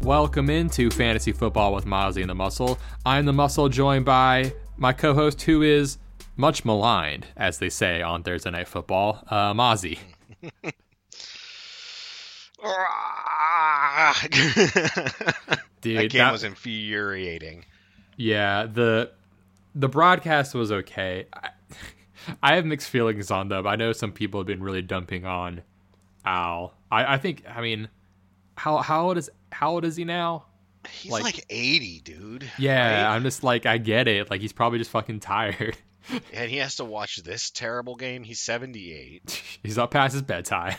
Welcome into Fantasy Football with Mozzie and the Muscle. I'm the Muscle, joined by my co-host, who is much maligned, as they say on Thursday Night Football, Mozzie. Dude, that game was infuriating. Yeah, the broadcast was okay. I have mixed feelings on them. I know some people have been really dumping on Al. I think How old is he now? He's like 80, dude. Yeah, right? I'm just like, I get it. Like, he's probably just fucking tired. And he has to watch this terrible game. He's 78. He's up past his bedtime.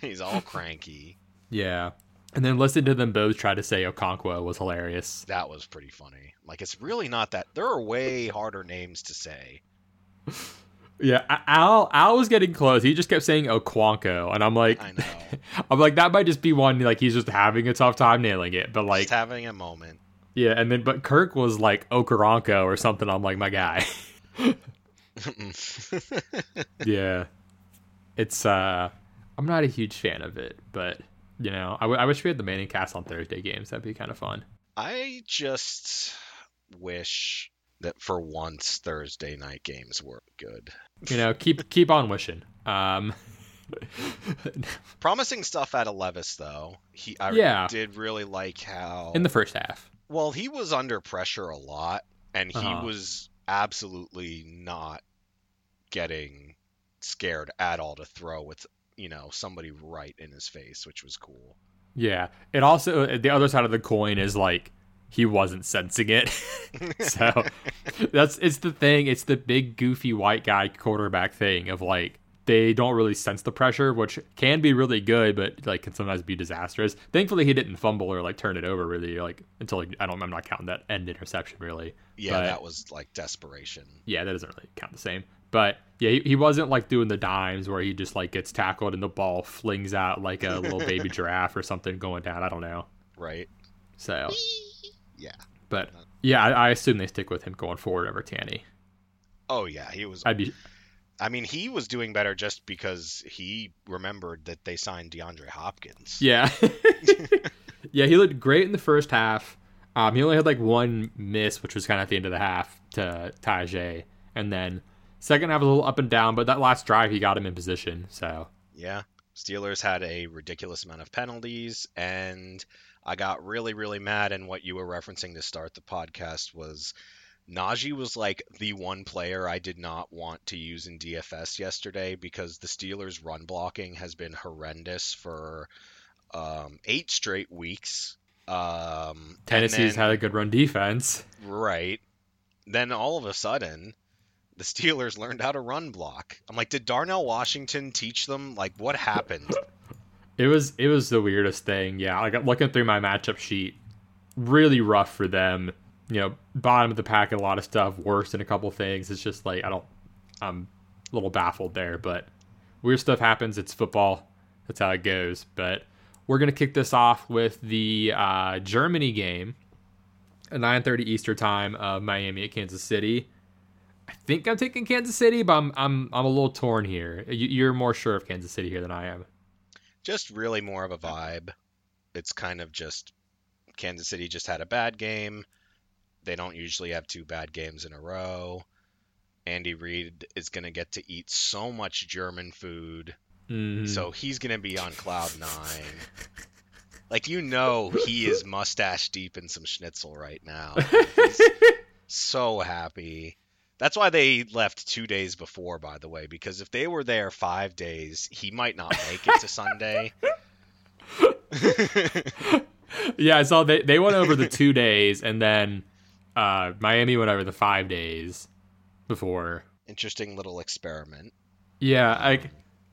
He's all cranky. Yeah. And then listen to them both try to say Okonkwo was hilarious. That was pretty funny. Like, it's really not that. There are way harder names to say. Yeah, Al was getting close. He just kept saying Okonkwo, and I'm like, I know. I'm like, that might just be one, like, he's just having a tough time nailing it, but like, just having a moment. Yeah, and then but Kirk was like Okoronko or something. I'm like, my guy. Yeah, it's I'm not a huge fan of it, but you know, I wish we had the Manning cast on Thursday games. That'd be kind of fun. I just wish that for once Thursday night games were good. You know, keep on wishing. Promising stuff out of Levis, though. I did really like how in the first half. Well, he was under pressure a lot, and he was absolutely not getting scared at all to throw with, you know, somebody right in his face, which was cool. Yeah, it also, the other side of the coin is like, he wasn't sensing it. So it's the thing. It's the big goofy white guy quarterback thing of like, they don't really sense the pressure, which can be really good, but like can sometimes be disastrous. Thankfully, he didn't fumble or like turn it over really, like until like, I'm not counting that end interception really. Yeah, but that was like desperation. Yeah, that doesn't really count the same. But yeah, he wasn't like doing the dimes where he just like gets tackled and the ball flings out like a little baby giraffe or something going down. I don't know. Right. So. Yeah, but yeah, I assume they stick with him going forward over Tanny. Oh yeah, he was. He was doing better just because he remembered that they signed DeAndre Hopkins. Yeah, yeah, he looked great in the first half. He only had like one miss, which was kind of at the end of the half to Tajay, and then second half was a little up and down. But that last drive, he got him in position. So yeah, Steelers had a ridiculous amount of penalties and. I got really, really mad, and what you were referencing to start the podcast was Najee was like the one player I did not want to use in DFS yesterday because the Steelers' run blocking has been horrendous for 8 straight weeks. Tennessee's had a good run defense. Right. Then all of a sudden, the Steelers learned how to run block. I'm like, did Darnell Washington teach them? Like, what happened? It was the weirdest thing, yeah. Like, looking through my matchup sheet, really rough for them. You know, bottom of the pack in a lot of stuff, worse in a couple things. It's just like, I'm a little baffled there. But weird stuff happens. It's football. That's how it goes. But we're going to kick this off with the Germany game, at 9:30 Eastern time of Miami at Kansas City. I think I'm taking Kansas City, but I'm a little torn here. You're more sure of Kansas City here than I am. Just really more of a vibe. It's kind of just Kansas City just had a bad game. They don't usually have 2 bad games in a row. Andy Reid is going to get to eat so much German food. Mm. So he's going to be on cloud 9. Like, you know, he is mustache deep in some schnitzel right now. He's so happy. That's why they left 2 days before, by the way, because if they were there 5 days, he might not make it to Sunday. Yeah, I saw they went over the 2 days, and then Miami went over the 5 days before. Interesting little experiment. Yeah,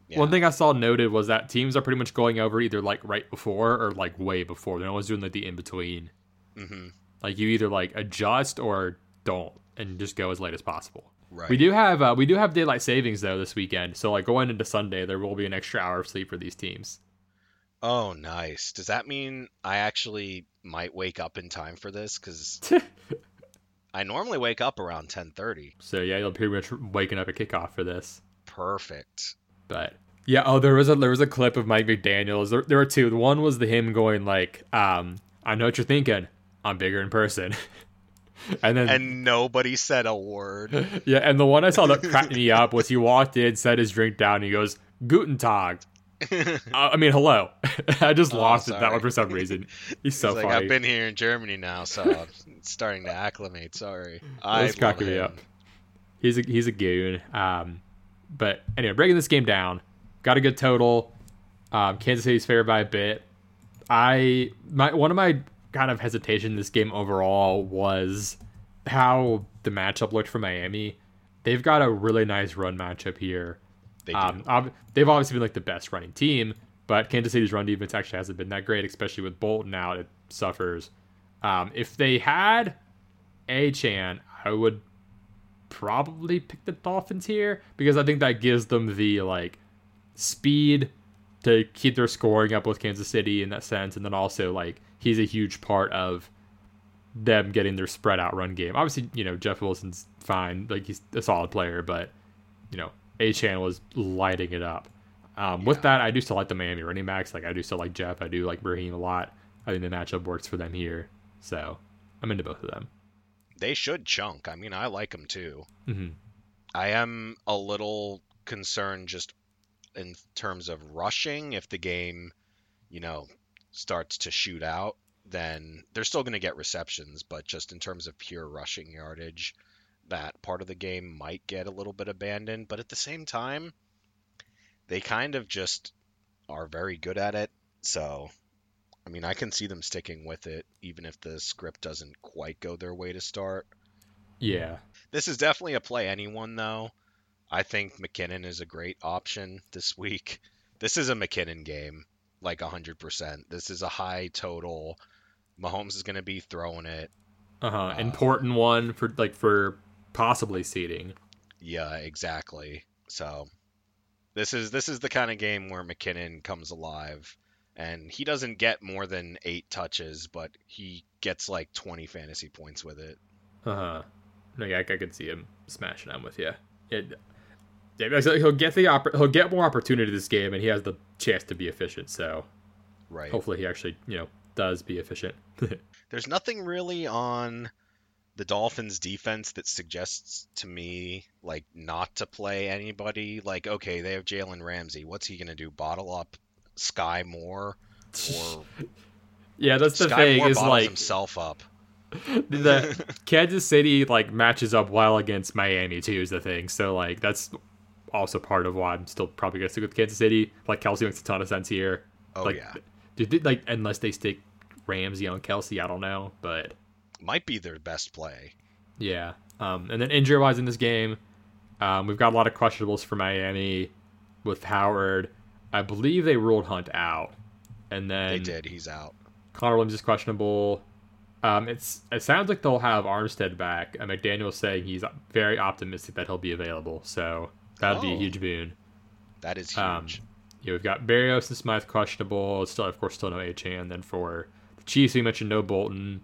Yeah. One thing I saw noted was that teams are pretty much going over either like right before or like way before. They're always doing like the in between. Mm-hmm. Like you either like adjust or don't, and just go as late as possible. Right. We do have daylight savings though this weekend, so like going into Sunday, there will be an extra hour of sleep for these teams. Oh, nice. Does that mean I actually might wake up in time for this? Because I normally wake up around 10:30. So yeah, you'll pretty much waking up at kickoff for this. Perfect. But yeah, oh, there was a clip of Mike McDaniels. There were two. One was the him going like, I know what you're thinking. I'm bigger in person. And nobody said a word. Yeah, and the one I saw that cracked me up was he walked in, set his drink down, and he goes, "Guten Tag." I mean, hello. I just lost it that one for some reason. He's so funny. I've been here in Germany now, so I'm starting to acclimate. Sorry, it's cracking me up. He's a goon. But anyway, breaking this game down, got a good total. Kansas City's favored by a bit. One of my kind of hesitation in this game overall was how the matchup looked for Miami. They've got a really nice run matchup here. They do. They've obviously been like the best running team, but Kansas City's run defense actually hasn't been that great, especially with Bolton out. It suffers. If they had Achane, I would probably pick the Dolphins here because I think that gives them the like speed to keep their scoring up with Kansas City in that sense, and then also like he's a huge part of them getting their spread out run game. Obviously, you know, Jeff Wilson's fine. Like he's a solid player, but you know, Achane was lighting it up. With that, I do still like the Miami running backs. Like I do still like Jeff. I do like Raheem a lot. I think the matchup works for them here. So I'm into both of them. They should chunk. I mean, I like them too. Mm-hmm. I am a little concerned just in terms of rushing. If the game, you know, starts to shoot out, then they're still going to get receptions, but just in terms of pure rushing yardage, that part of the game might get a little bit abandoned. But at the same time, they kind of just are very good at it. So, I mean, I can see them sticking with it, even if the script doesn't quite go their way to start. Yeah. This is definitely a play anyone, though. I think McKinnon is a great option this week. This is a McKinnon game, like 100%. This is a high total. Mahomes is going to be throwing it. Important one for possibly seeding. Yeah, exactly. So this is the kind of game where McKinnon comes alive. And he doesn't get more than 8 touches, but he gets like 20 fantasy points with it. No, yeah, I could see him smashing on with you. Yeah, he'll get more opportunity this game, and he has the chance to be efficient. So, right. Hopefully, he actually does be efficient. There's nothing really on the Dolphins' defense that suggests to me like not to play anybody. Like, okay, they have Jalen Ramsey. What's he gonna do? Bottle up Sky Moore? Or yeah, that's the Sky thing. Moore is like himself up. The Kansas City like matches up well against Miami too is the thing. So like that's also part of why I'm still probably gonna stick with Kansas City. Like Kelsey makes a ton of sense here. Oh like, yeah. Dude, like unless they stick Ramsey on Kelsey, I don't know, but might be their best play. Yeah. And then injury wise in this game, we've got a lot of questionables for Miami with Howard. I believe they ruled Hunt out, and then they did. He's out. Connor Williams is questionable. It sounds like they'll have Armstead back, and McDaniel's saying he's very optimistic that he'll be available. So that'll be a huge boon. That is huge. Yeah, we've got Berrios and Smythe questionable. Still no Achane. Then for the Chiefs, we mentioned no Bolton.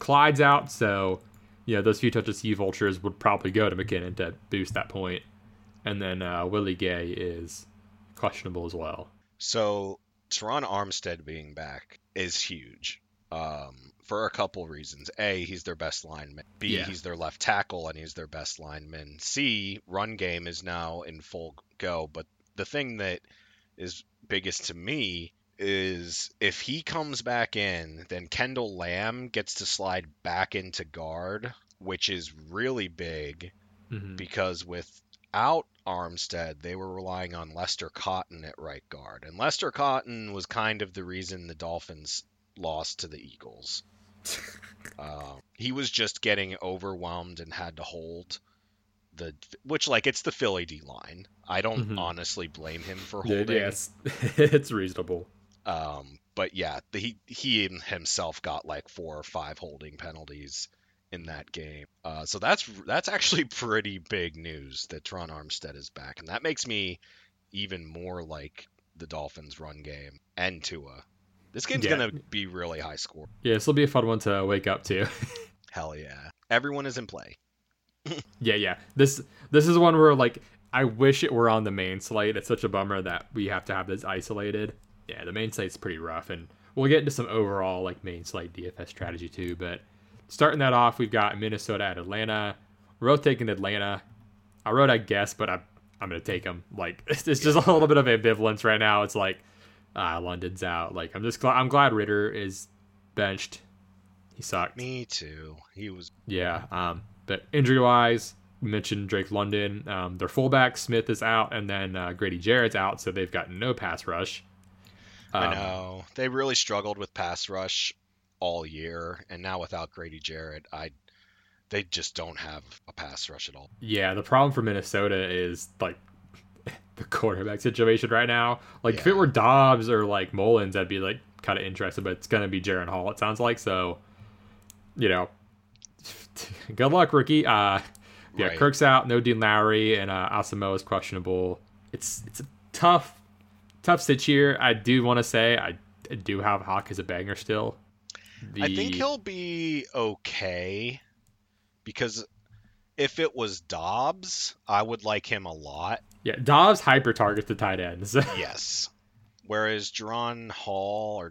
Clyde's out, so those few touches he vultures would probably go to McKinnon to boost that point. And then Willie Gay is questionable as well. So Teron Armstead being back is huge for a couple reasons. A, he's their best lineman. B, he's their left tackle and he's their best lineman. C, run game is now in full go. But the thing that is biggest to me is if he comes back in, then Kendall Lamb gets to slide back into guard, which is really big because without Armstead, they were relying on Lester Cotton at right guard, and Lester Cotton was kind of the reason the Dolphins lost to the Eagles. He was just getting overwhelmed and had to hold which like it's the Philly D line. I don't honestly blame him for holding. Yes, it's reasonable. But yeah, he himself got like 4 or 5 holding penalties in that game. So that's actually pretty big news that Teron Armstead is back, and that makes me even more like the Dolphins' run game and Tua. This game's gonna be really high score. Yeah, this will be a fun one to wake up to. Hell yeah! Everyone is in play. Yeah. This is one where like I wish it were on the main slate. It's such a bummer that we have to have this isolated. Yeah, the main slate's pretty rough, and we'll get into some overall like main slate DFS strategy too. But starting that off, we've got Minnesota at Atlanta. We're both taking Atlanta. I wrote I guess, but I'm gonna take them. Like it's just a little bit of ambivalence right now. It's like London's out. Like I'm glad Ritter is benched. He sucked. Me too. He was. Yeah. But injury wise, we mentioned Drake London. Their fullback Smith is out, and then Grady Jarrett's out, so they've got no pass rush. I know. They really struggled with pass rush all year, and now without Grady Jarrett, they just don't have a pass rush at all. Yeah, the problem for Minnesota is like the quarterback situation right now. Like if it were Dobbs or like Mullins, I'd be like kind of interested, but it's going to be Jaron Hall, it sounds like. So, you know, good luck, rookie. Right. Kirk's out, no Dean Lowry, and Asamoah is questionable. It's a tough stitch here. I do want to say I do have Hawk as a banger still. I think he'll be okay because if it was Dobbs, I would like him a lot. Yeah, Dobbs hyper targets the tight ends. Yes. Whereas Jaron Hall,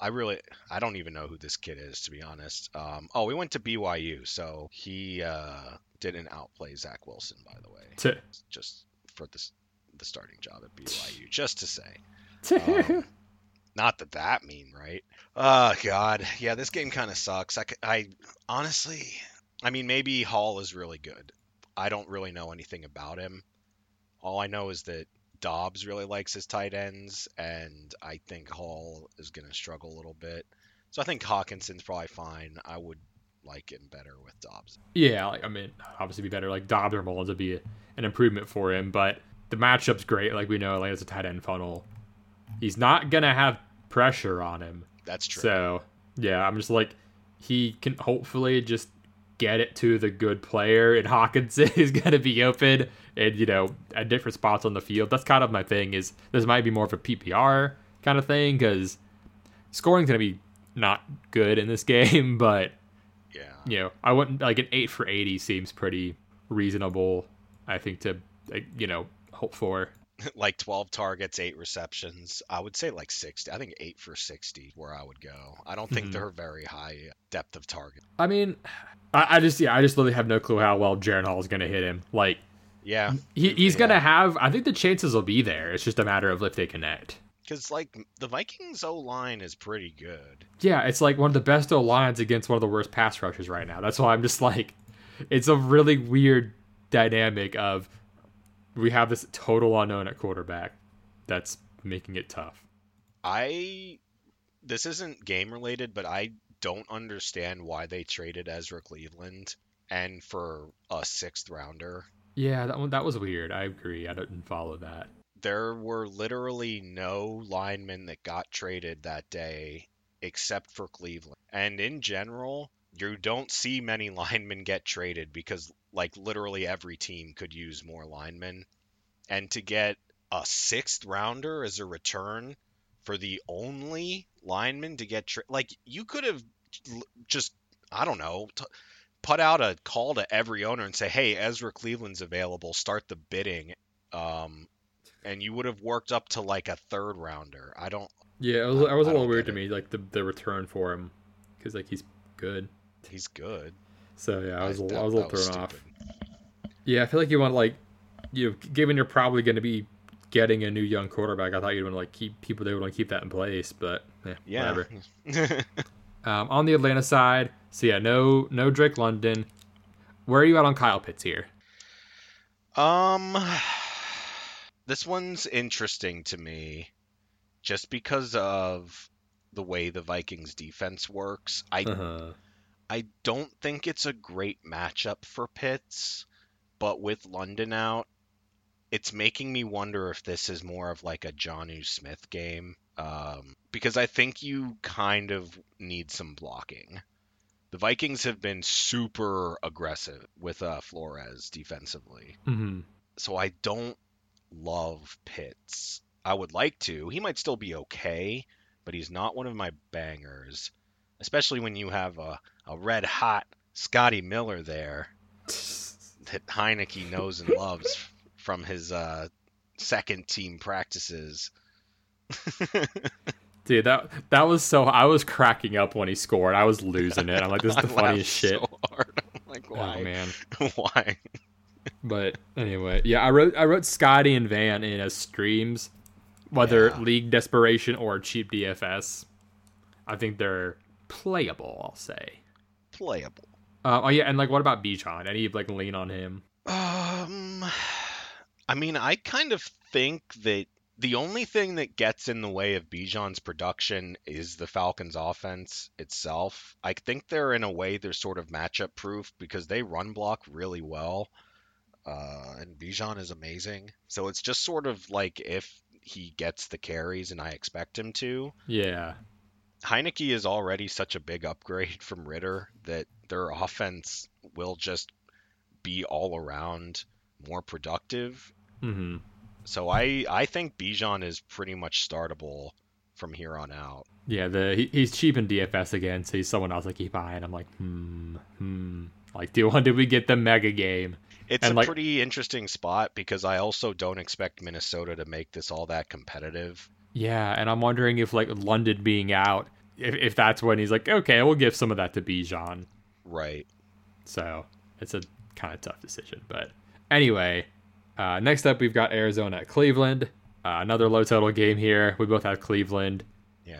I don't even know who this kid is, to be honest. We went to BYU, so he didn't outplay Zach Wilson, by the way. Just for the starting job at BYU, just to say. Not that mean, right? Oh, God. Yeah, this game kind of sucks. I honestly, I mean, maybe Hall is really good. I don't really know anything about him. All I know is that Dobbs really likes his tight ends, and I think Hall is going to struggle a little bit. So I think Hawkinson's probably fine. I would like him better with Dobbs. Yeah, I mean, obviously be better. Like, Dobbs or Mullins would be an improvement for him, but the matchup's great. Like, we know Atlanta's a tight end funnel. He's not going to have pressure on him. That's true. So, yeah, I'm just like, he can hopefully just get it to the good player, and Hawkinson is going to be open and, you know, at different spots on the field. That's kind of my thing is this might be more of a PPR kind of thing because scoring's going to be not good in this game, but, yeah, you know, I wouldn't like an 8 for 80 seems pretty reasonable, I think, to, you know, hope for. Like 12 targets, 8 receptions. I would say like 60. I think 8 for 60 where I would go. I don't think they're very high depth of target. I mean, I just literally have no clue how well Jaron Hall is going to hit him. Like, yeah, he's going to have, I think the chances will be there. It's just a matter of if they connect. Because like the Vikings O-line is pretty good. Yeah, it's like one of the best O-lines against one of the worst pass rushers right now. That's why I'm just like, it's a really weird dynamic of, we have this total unknown at quarterback that's making it tough. This isn't game related, but I don't understand why they traded Ezra Cleveland and for a 6th rounder. Yeah, that was weird. I agree. I didn't follow that. There were literally no linemen that got traded that day except for Cleveland. And in general, you don't see many linemen get traded because like literally every team could use more linemen, and to get a 6th rounder as a return for the only lineman to get like you could have just, I don't know, put out a call to every owner and say, hey, Ezra Cleveland's available, start the bidding, and you would have worked up to like a 3rd rounder. It was a little weird to me, like the return for him, because like he's good. So yeah, I was a little thrown off. Yeah, I feel like you want like, you know, given you're probably going to be getting a new young quarterback, I thought you'd want to like keep people. They would want to keep that in place, but whatever. On the Atlanta side, so yeah, no Drake London. Where are you at on Kyle Pitts here? This one's interesting to me, just because of the way the Vikings defense works. I don't think it's a great matchup for Pitts, but with London out, it's making me wonder if this is more of like a Jonnu Smith game, because I think you kind of need some blocking. The Vikings have been super aggressive with Flores defensively. Mm-hmm. So I don't love Pitts. I would like to. He might still be okay, but he's not one of my bangers, especially when you have a red-hot Scotty Miller there that Heineke knows and loves from his second-team practices. Dude, that was so... I was cracking up when he scored. I was losing it. I'm like, this is the funniest shit. So hard. I'm like, why? Oh, man. Why? But anyway, yeah, I wrote Scotty and Van in as streams, whether league desperation or cheap DFS. I think they're playable, I'll say. Playable. And like, what about Bijan? Any like lean on him? I mean, I kind of think that the only thing that gets in the way of Bijan's production is the Falcons' offense itself. I think they're in a way they're sort of matchup proof because they run block really well. And Bijan is amazing. So it's just sort of like if he gets the carries, and I expect him to. Yeah. Heineke is already such a big upgrade from Ritter that their offense will just be all around more productive. Mm-hmm. So I think Bijan is pretty much startable from here on out. Yeah, he's cheap in DFS again, so he's someone else I keep eyeing. I'm like, Like, did we get the mega game? It's a pretty interesting spot because I also don't expect Minnesota to make this all that competitive. Yeah, and I'm wondering if like London being out, if that's when he's like, okay, we'll give some of that to Bijan. Right. So it's a kind of tough decision. But anyway, next up we've got Arizona at Cleveland. Another low total game here. We both have Cleveland. Yeah.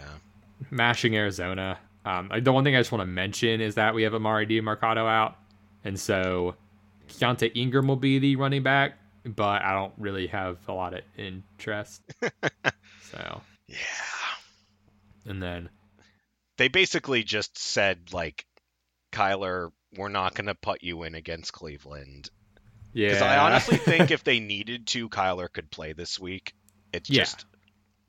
Mashing Arizona. The one thing I just want to mention is that we have Amari DiMarcado out. And so... Keontae Ingram will be the running back, but I don't really have a lot of interest. So yeah, and then they basically just said like, Kyler, we're not gonna put you in against Cleveland. Yeah, because I honestly think if they needed to, Kyler could play this week. It's just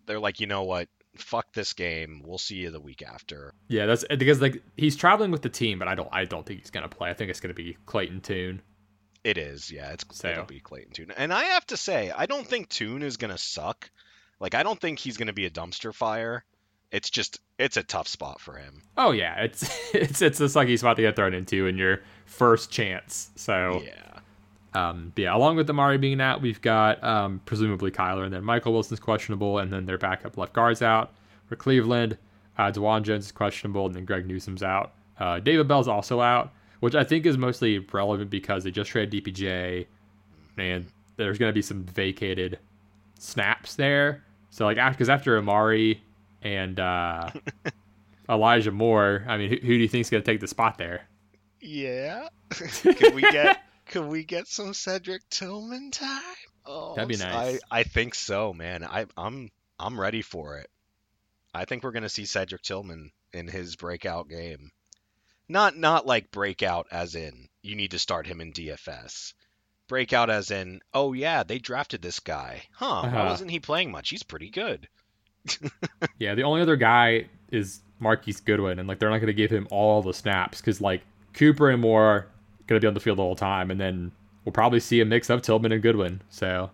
they're like, you know what? Fuck this game. We'll see you the week after. Yeah, that's because like he's traveling with the team, but I don't think he's gonna play. I think it's gonna be Clayton Tune. It is, yeah. It'll be Clayton Tune. And I have to say, I don't think Tune is going to suck. Like, I don't think he's going to be a dumpster fire. It's just, it's a tough spot for him. Oh, yeah. It's a sucky spot to get thrown into in your first chance. So, yeah. Along with Amari being out, we've got presumably Kyler, and then Michael Wilson's questionable, and then their backup left guard's out for Cleveland. DeJuan Jones is questionable, and then Greg Newsom's out. David Bell's also out, which I think is mostly relevant because they just traded DPJ and there's going to be some vacated snaps there. So, like, after Amari and Elijah Moore, I mean, who do you think is going to take the spot there? Yeah. Can we get some Cedric Tillman time? Oh, that'd be nice. I think so, man. I'm ready for it. I think we're going to see Cedric Tillman in his breakout game. Not like breakout as in you need to start him in DFS. Breakout as in, oh yeah, they drafted this guy. Huh, why wasn't he playing much? He's pretty good. Yeah, the only other guy is Marquise Goodwin, and like they're not going to give him all the snaps because like Cooper and Moore are going to be on the field the whole time, and then we'll probably see a mix of Tillman and Goodwin. So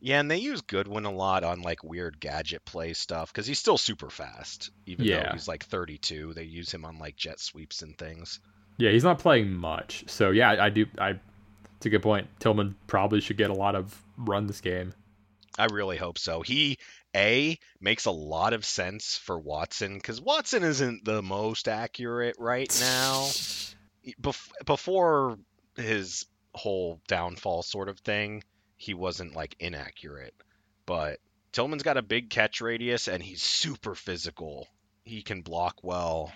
yeah, and they use Goodwin a lot on like weird gadget play stuff because he's still super fast, even though he's like 32. They use him on like jet sweeps and things. Yeah, he's not playing much. So yeah, I do. It's a good point. Tillman probably should get a lot of run this game. I really hope so. He makes a lot of sense for Watson because Watson isn't the most accurate right now. Before his whole downfall sort of thing, he wasn't like inaccurate, but Tillman's got a big catch radius and he's super physical. He can block well.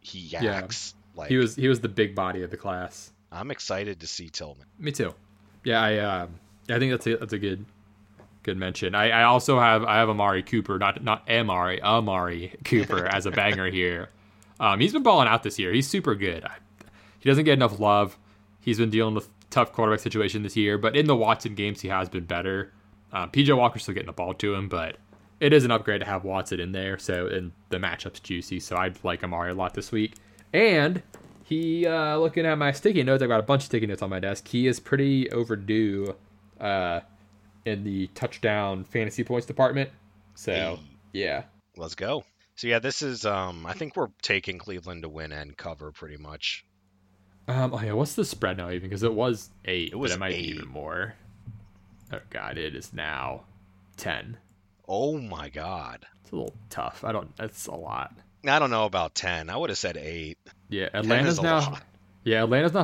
He yaks. Yeah. Like he was the big body of the class. I'm excited to see Tillman. Me too. Yeah. I think that's a good mention. I also have Amari Cooper, Amari Cooper as a banger here. He's been balling out this year. He's super good. He doesn't get enough love. He's been dealing with tough quarterback situation this year, but in the Watson games, he has been better. PJ Walker's still getting the ball to him, but it is an upgrade to have Watson in there. So, and the matchup's juicy, so I'd like Amari a lot this week. And he, looking at my sticky notes, I've got a bunch of sticky notes on my desk. He is pretty overdue in the touchdown fantasy points department. So, hey, yeah. Let's go. So, yeah, this is, I think we're taking Cleveland to win and cover pretty much. Oh, yeah, what's the spread now even? Because it was 8, but it might be even more. Oh, God, it is now 10. Oh, my God. It's a little tough. That's a lot. I don't know about 10. I would have said 8. Yeah, Atlanta's not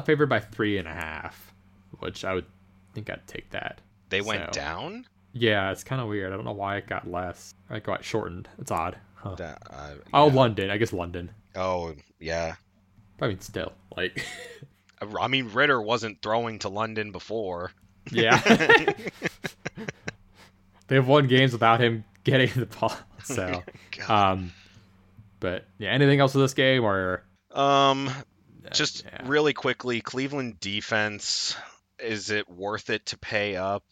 favored by 3.5, which I would think I'd take that. They went down? Yeah, it's kind of weird. I don't know why it got less. It got shortened. It's odd. Huh. London. I guess London. Oh, yeah. I mean, still, like... I mean, Ritter wasn't throwing to London before. Yeah. They have won games without him getting the ball, so... but, yeah, anything else with this game, or... Really quickly, Cleveland defense, is it worth it to pay up?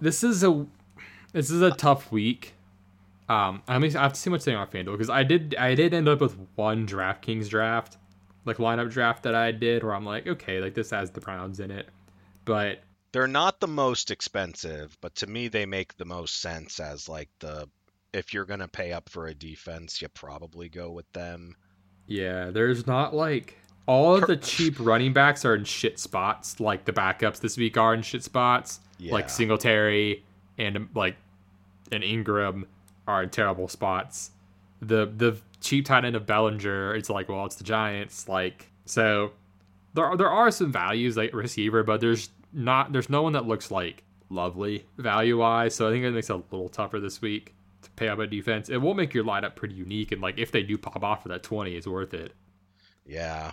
This is a tough week. I have to see what's saying on FanDuel, because I did end up with one DraftKings draft, like lineup draft that I did, where I'm like, okay, like this has the Browns in it, but they're not the most expensive, but to me they make the most sense as like the, if you're gonna pay up for a defense, you probably go with them. Yeah, there's not like all of the cheap running backs are in shit spots, like the backups this week are in shit spots, yeah. Like Singletary and like an Ingram are in terrible spots. The cheap tight end of Bellinger, it's like, well, it's the Giants, like, so there are some values like receiver, but there's no one that looks like lovely value wise, so I think it makes it a little tougher this week to pay up a defense. It will make your lineup pretty unique, and like if they do pop off for that 20, it's worth it. Yeah,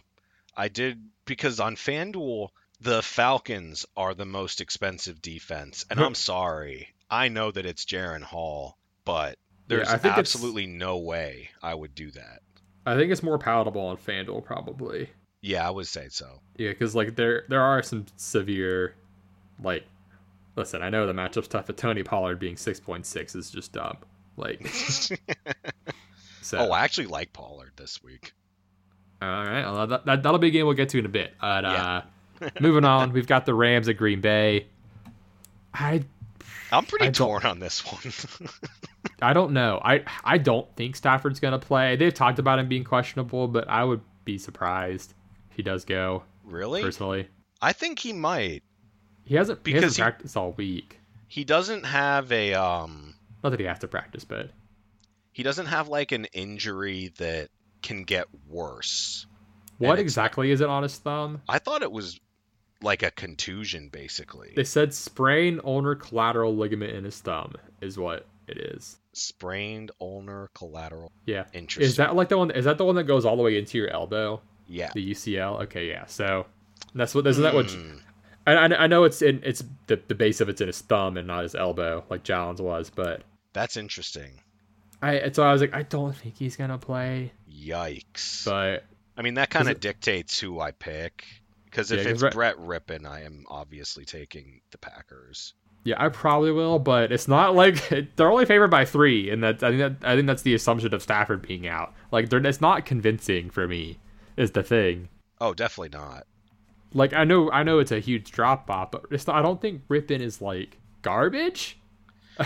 I did, because on FanDuel the Falcons are the most expensive defense, and I'm sorry, I know that it's Jaren Hall, but there's absolutely no way I would do that. I think it's more palatable on FanDuel, probably. Yeah, I would say so. Yeah, because like there are some severe, like, listen, I know the matchup's tough, but Tony Pollard being 6.6 is just dumb. Like, so. Oh, I actually like Pollard this week. All right, well, that'll be a game we'll get to in a bit. But, moving on, we've got the Rams at Green Bay. I'm pretty torn on this one. I don't know. I don't think Stafford's going to play. They've talked about him being questionable, but I would be surprised if he does go. Really? Personally. I think he might. He hasn't practiced all week. He doesn't have a... not that he has to practice, but... He doesn't have like an injury that can get worse. What exactly is it on his thumb? I thought it was... like a contusion, basically. They said sprained ulnar collateral ligament in his thumb is what it is. Sprained ulnar collateral. Yeah. Interesting. Is that the one that goes all the way into your elbow? Yeah. The UCL. Okay. Yeah. So that's what. Isn't that what? I know it's the base of it's in his thumb and not his elbow, like Jollins was, but that's interesting. So I was like, I don't think he's gonna play. Yikes. But I mean, that kind of dictates who I pick. Because if it's Brett Rippon, I am obviously taking the Packers. Yeah, I probably will, but it's not like they're only favored by 3, and I think that's the assumption of Stafford being out. Like, it's not convincing for me, is the thing. Oh, definitely not. Like, I know it's a huge drop off, but it's not, I don't think Rippon is like garbage.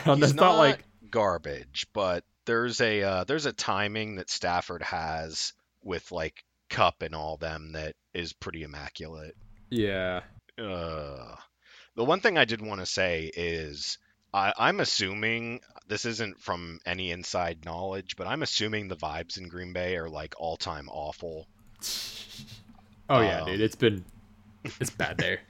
He's not like garbage, but there's a timing that Stafford has with like Cup and all them that is pretty immaculate. Yeah. The one thing I did want to say is I'm assuming this isn't from any inside knowledge, but I'm assuming the vibes in Green Bay are like all-time awful. Oh yeah, dude, it's bad there.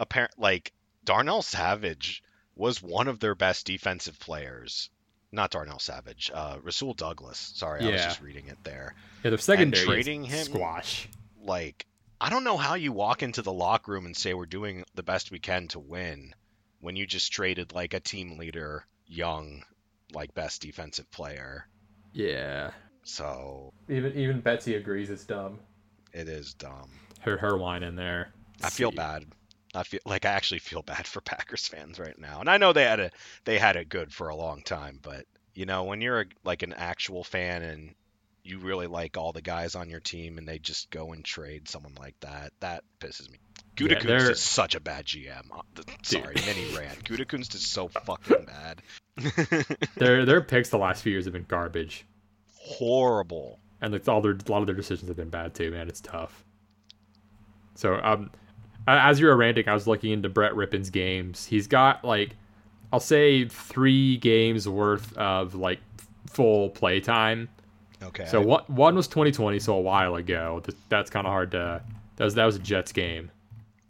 Apparently, like Darnell Savage was one of their best defensive players. Not Darnell Savage, Rasul Douglas. Sorry, yeah. I was just reading it there. Yeah, their secondary trading him, squash. Like, I don't know how you walk into the locker room and say we're doing the best we can to win when you just traded like a team leader, young, like best defensive player. Yeah. So even Betsy agrees it's dumb. It is dumb. her wine in there. I feel bad. I actually feel bad for Packers fans right now. And I know they had it good for a long time, but you know, when you're an actual fan and you really like all the guys on your team and they just go and trade someone like that, that pisses me. Gutekunst is such a bad GM. Sorry, mini rant. Gutekunst is so fucking bad. Their picks the last few years have been garbage. Horrible. And a lot of their decisions have been bad too, man. It's tough. So, as you were ranting, I was looking into Brett Rippon's games. He's got, I'll say 3 games worth of, full play time. Okay. So one was 2020, so a while ago. That's kind of hard to... That was a Jets game.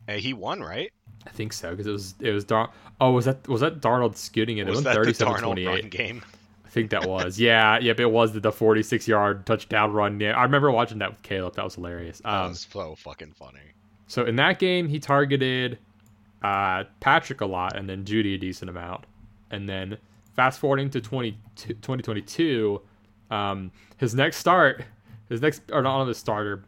Hey, he won, right? I think so, because it was was that Darnold scooting in? Was that the Darnold run game? I think that was. Yeah, yep, it was the 46-yard touchdown run. Yeah, I remember watching that with Caleb. That was hilarious. That was so fucking funny. So in that game, he targeted Patrick a lot and then Judy a decent amount. And then fast-forwarding to 2022, his next start... His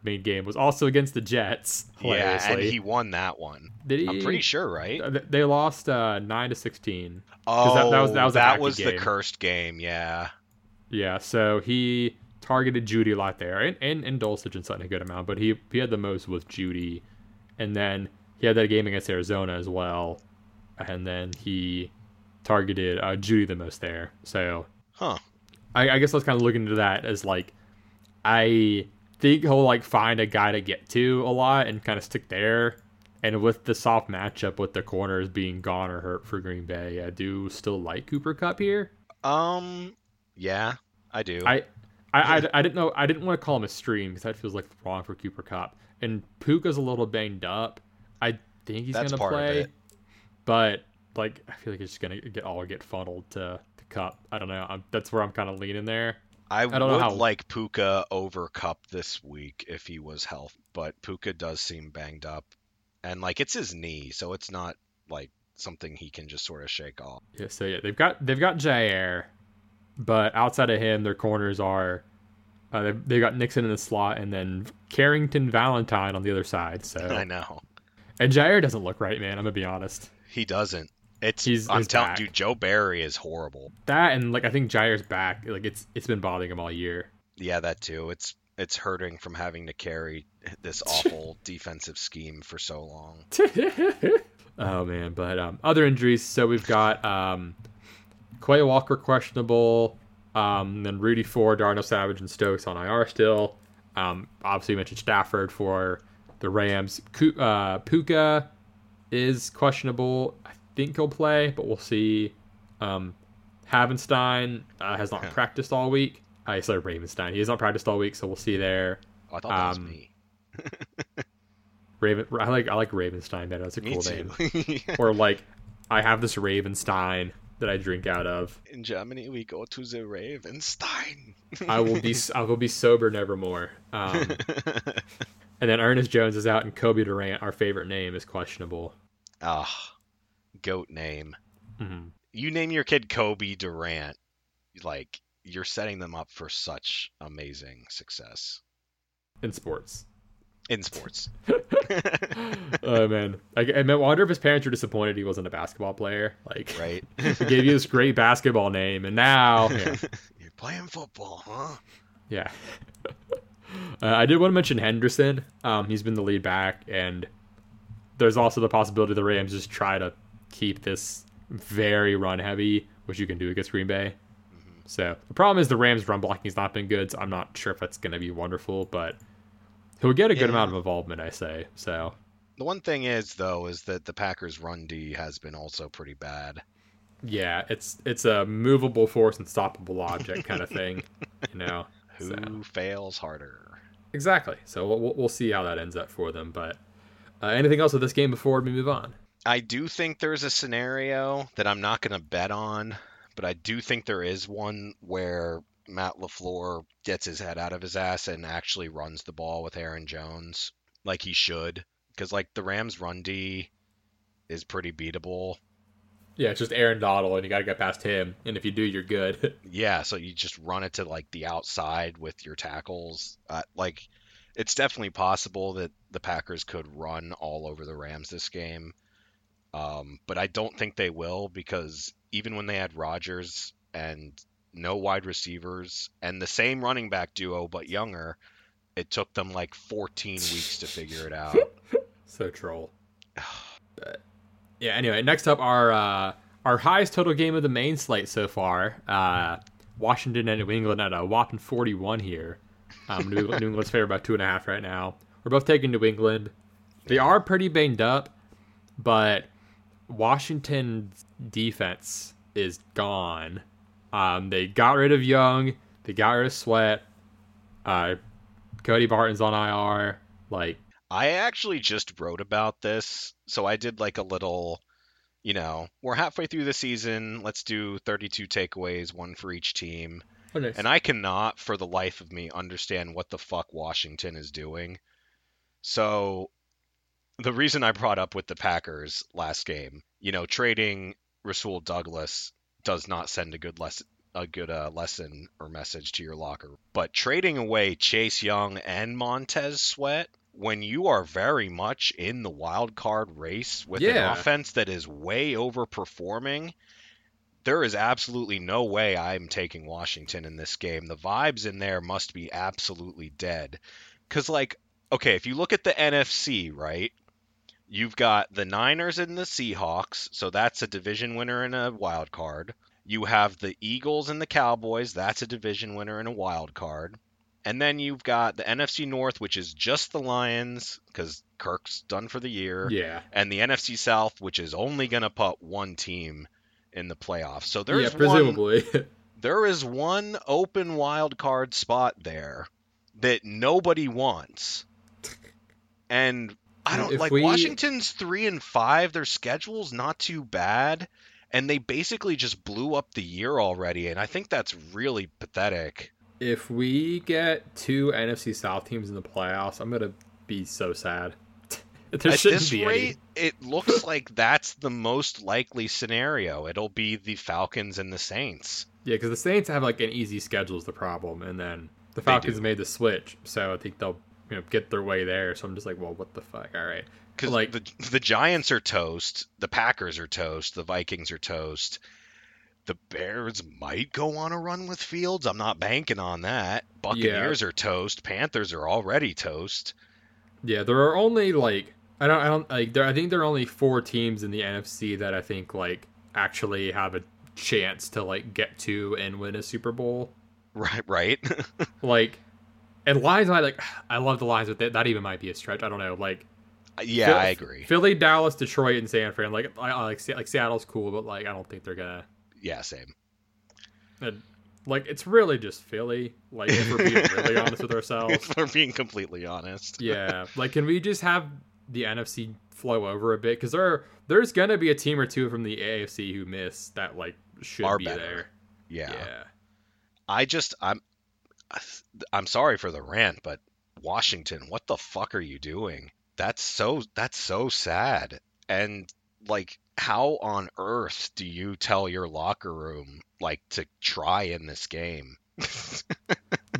main game was also against the Jets. Hilariously. Yeah, and he won that one. I'm pretty sure, right? They lost 9-16. Oh, that was the cursed game. Yeah. Yeah. So he targeted Judy a lot there, and Dulcich and Sutton a good amount, but he had the most with Judy, and then he had that game against Arizona as well, and then he targeted Judy the most there. So, I guess I was kind of looking into that as I think he'll find a guy to get to a lot and kind of stick there. And with the soft matchup with the corners being gone or hurt for Green Bay, I do still like Cooper Kupp here. Yeah, I do. I didn't know. I didn't want to call him a stream because that feels like wrong for Cooper Kupp. And Puka's a little banged up. I think he's going to play, but I feel like it's just going to get funneled to Kupp. I don't know. That's where I'm kind of leaning there. I would like Puka over Kupp this week if he was healthy, but Puka does seem banged up, and it's his knee, so it's not something he can just sort of shake off. Yeah, so they've got Jair, but outside of him, their corners are they've got Nixon in the slot, and then Carrington Valentine on the other side. So I know, and Jair doesn't look right, man. I'm gonna be honest. He doesn't. I'm telling you, Joe Barry is horrible. That and I think Jair's back. It's been bothering him all year. Yeah, that too. It's hurting from having to carry this awful defensive scheme for so long. Oh man, but other injuries. So we've got Quay Walker questionable. Then Rudy Ford, Darnell Savage, and Stokes on IR still. Obviously, we mentioned Stafford for the Rams. Puka is questionable. I think he'll play, but we'll see. Havenstein has not practiced all week. I said Ravenstein. He has not practiced all week, so we'll see there. Oh, I thought that was me. I like Ravenstein better. That's a cool name. Yeah. Or I have this Ravenstein that I drink out of. In Germany, we go to the Ravenstein. I will be sober nevermore. And then Ernest Jones is out, and Kobe Durant, our favorite name, is questionable. Ah. Goat name. Mm-hmm. You name your kid Kobe Durant, you're setting them up for such amazing success in sports. Oh man, I wonder if his parents were disappointed he wasn't a basketball player. Right. He gave you this great basketball name and now you're playing football, huh? Yeah. I did want to mention Henderson. He's been the lead back, and there's also the possibility the Rams just try to keep this very run heavy, which you can do against Green Bay. Mm-hmm. So the problem is the Rams run blocking has not been good, so I'm not sure if that's going to be wonderful, but he'll get a good amount of involvement, I say. So the one thing is that the Packers run D has been also pretty bad. Yeah, it's a movable force and stoppable object kind of thing, you know. Who fails harder? Exactly. So we'll see how that ends up for them. But anything else with this game before we move on? I do think there's a scenario that I'm not going to bet on, but I do think there is one where Matt LaFleur gets his head out of his ass and actually runs the ball with Aaron Jones like he should, because the Rams' run D is pretty beatable. Yeah, it's just Aaron Donald, and you got to get past him, and if you do, you're good. Yeah, so you just run it to the outside with your tackles. it's definitely possible that the Packers could run all over the Rams this game. But I don't think they will, because even when they had Rodgers and no wide receivers and the same running back duo but younger, it took them like 14 weeks to figure it out. So troll. But yeah, anyway, next up, our highest total game of the main slate so far. Washington and New England at a whopping 41 here. New England's favored by 2.5 right now. We're both taking New England. They are pretty banged up, but Washington's defense is gone. They got rid of Young. They got rid of Sweat. Cody Barton's on IR. Like, I actually just wrote about this, so I did like a little, you know, we're halfway through the season. Let's do 32 takeaways, one for each team. Oh, nice. And I cannot, for the life of me, understand what the fuck Washington is doing. So the reason I brought up with the Packers last game, you know, trading Rasul Douglas does not send a good lesson or message to your locker. But trading away Chase Young and Montez Sweat, when you are very much in the wild card race with an offense that is way overperforming, there is absolutely no way I'm taking Washington in this game. The vibes in there must be absolutely dead. Because, like, okay, if you look at the NFC, right, you've got the Niners and the Seahawks, so that's a division winner and a wild card. You have the Eagles and the Cowboys, that's a division winner and a wild card. And then you've got the NFC North, which is just the Lions, because Kirk's done for the year. Yeah. And the NFC South, which is only going to put one team in the playoffs. So there's presumably. There is one open wild card spot there that nobody wants. And I don't like Washington's 3-5. Their schedule's not too bad. And they basically just blew up the year already. And I think that's really pathetic. If we get two NFC South teams in the playoffs, I'm going to be so sad. At this rate, it looks like that's the most likely scenario. It'll be the Falcons and the Saints. Yeah, because the Saints have like an easy schedule is the problem. And then the Falcons made the switch. So I think they'll get their way there. So I'm just like, well, what the fuck? All right. Because like, the Giants are toast. The Packers are toast. The Vikings are toast. The Bears might go on a run with Fields. I'm not banking on that. Buccaneers are toast. Panthers are already toast. Yeah, there are only I think there are only four teams in the NFC that I think like actually have a chance to like get to and win a Super Bowl. Right. Like, and Lions, I love the Lions, but that even might be a stretch. I don't know. Like, yeah, I agree. Philly, Dallas, Detroit, and San Fran. Like, I like Seattle's cool, but like I don't think they're gonna. Yeah, same. And, like, it's really just Philly. Like, if we're being really honest with ourselves. If we're being completely honest. Yeah. Like, can we just have the NFC flow over a bit? Because there's going to be a team or two from the AFC who miss that, like, should be better. There. Yeah. I'm sorry for the rant, but Washington, what the fuck are you doing? That's so sad. And, like, how on earth do you tell your locker room like to try in this game?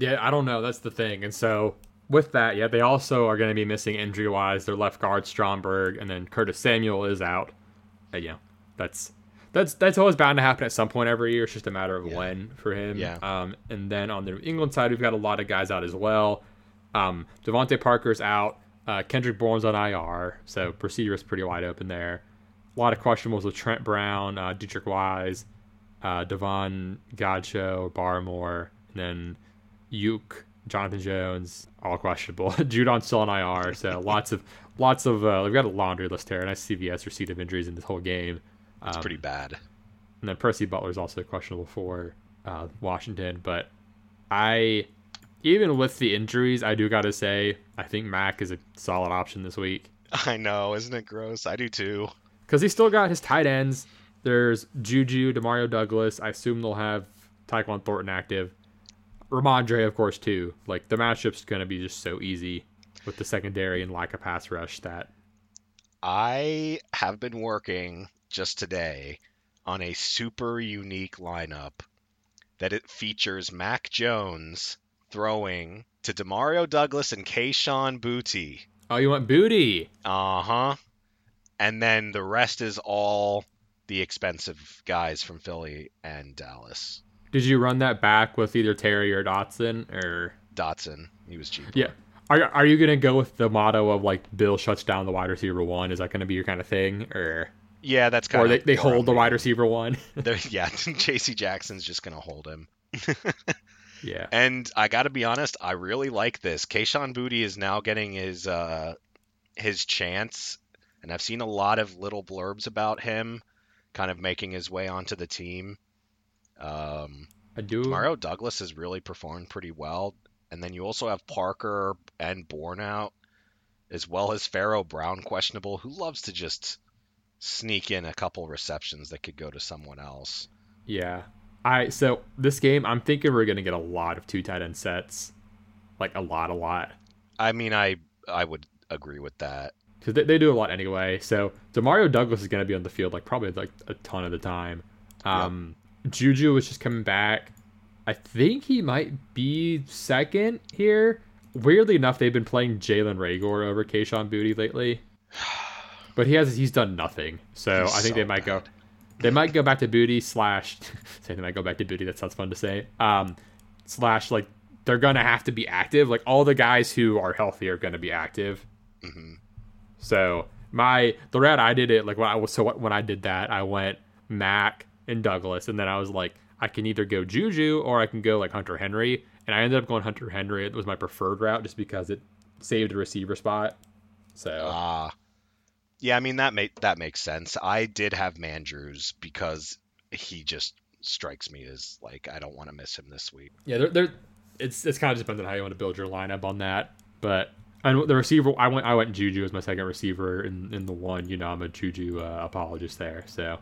Yeah, I don't know. That's the thing. And so with that, yeah, they also are going to be missing injury wise. Their left guard Stromberg, and then Curtis Samuel is out. And, yeah, that's always bound to happen at some point every year. It's just a matter of when for him. Yeah. And then on the New England side, we've got a lot of guys out as well. Devontae Parker's out. Kendrick Bourne's on IR, so receiver's pretty wide open there. A lot of questionables with Trent Brown, Dietrich Wise, Devon Godcho, Barmore, and then Uke, Jonathan Jones, all questionable. Judon's still on IR, so lots of we've got a laundry list here. A nice CVS receipt of injuries in this whole game. It's pretty bad. And then Percy Butler's also questionable for Washington, but even with the injuries, I do gotta say I think Mac is a solid option this week. I know, isn't it gross? I do too. Because he's still got his tight ends. There's Juju, Demario Douglas. I assume they'll have Tyquan Thornton active. Ramondre, of course, too. Like, the matchup's going to be just so easy with the secondary and lack of pass rush that. I have been working just today on a super unique lineup that it features Mac Jones throwing to Demario Douglas and Keyshawn Booty. Oh, you want Booty? Uh-huh. And then the rest is all the expensive guys from Philly and Dallas. Did you run that back with either Terry or Dotson? Or Dotson. He was cheaper. Yeah. Are you going to go with the motto of, like, Bill shuts down the wide receiver one? Is that going to be your kind of thing? Or... Yeah, that's kind of... Or they hold the wide receiver one. Yeah, JC Jackson's just going to hold him. Yeah. And I got to be honest, I really like this. Keyshawn Booty is now getting his chance, and I've seen a lot of little blurbs about him kind of making his way onto the team. I do. Demario Douglas has really performed pretty well. And then you also have Parker and Bourne out, as well as Pharaoh Brown questionable, who loves to just sneak in a couple receptions that could go to someone else. Yeah. So this game, I'm thinking we're going to get a lot of two tight end sets. Like, a lot. I mean, I would agree with that. Because they do a lot anyway. So Demario Douglas is going to be on the field, like, probably, like, a ton of the time. Yep. Juju was just coming back. I think he might be second here. Weirdly enough, they've been playing Jalen Reagor over Keyshawn Booty lately. But he's done nothing. So I think they might go... They might go back to Booty / say they might go back to Booty. That sounds fun to say. / like they're going to have to be active. Like all the guys who are healthy are going to be active. Mm-hmm. So the route I did it, like when I did that, I went Mac and Douglas. And then I was like, I can either go Juju or I can go like Hunter Henry. And I ended up going Hunter Henry. It was my preferred route just because it saved a receiver spot. So, yeah, I mean, that makes sense. I did have Mandrews because he just strikes me as, like, I don't want to miss him this week. Yeah, it's kind of depends on how you want to build your lineup on that. But and the receiver, I went Juju as my second receiver in the one. You know, I'm a Juju apologist there. So,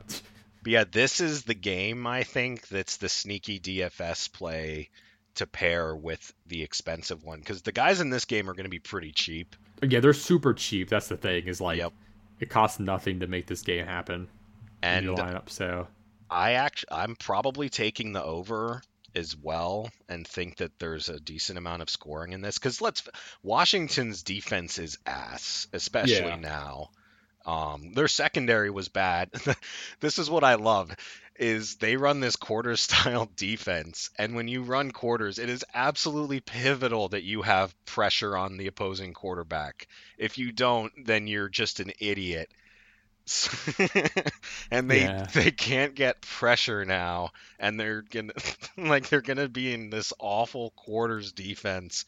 but yeah, this is the game, I think, that's the sneaky DFS play to pair with the expensive one. Because the guys in this game are going to be pretty cheap. Yeah, they're super cheap. That's the thing is, like... Yep. It costs nothing to make this game happen and in your lineup, so I'm probably taking the over as well and think that there's a decent amount of scoring in this because Washington's defense is ass, especially now. Their secondary was bad. This is what I love is they run this quarter style defense. And when you run quarters, it is absolutely pivotal that you have pressure on the opposing quarterback. If you don't, then you're just an idiot. And they can't get pressure now. And they're going to be in this awful quarters defense.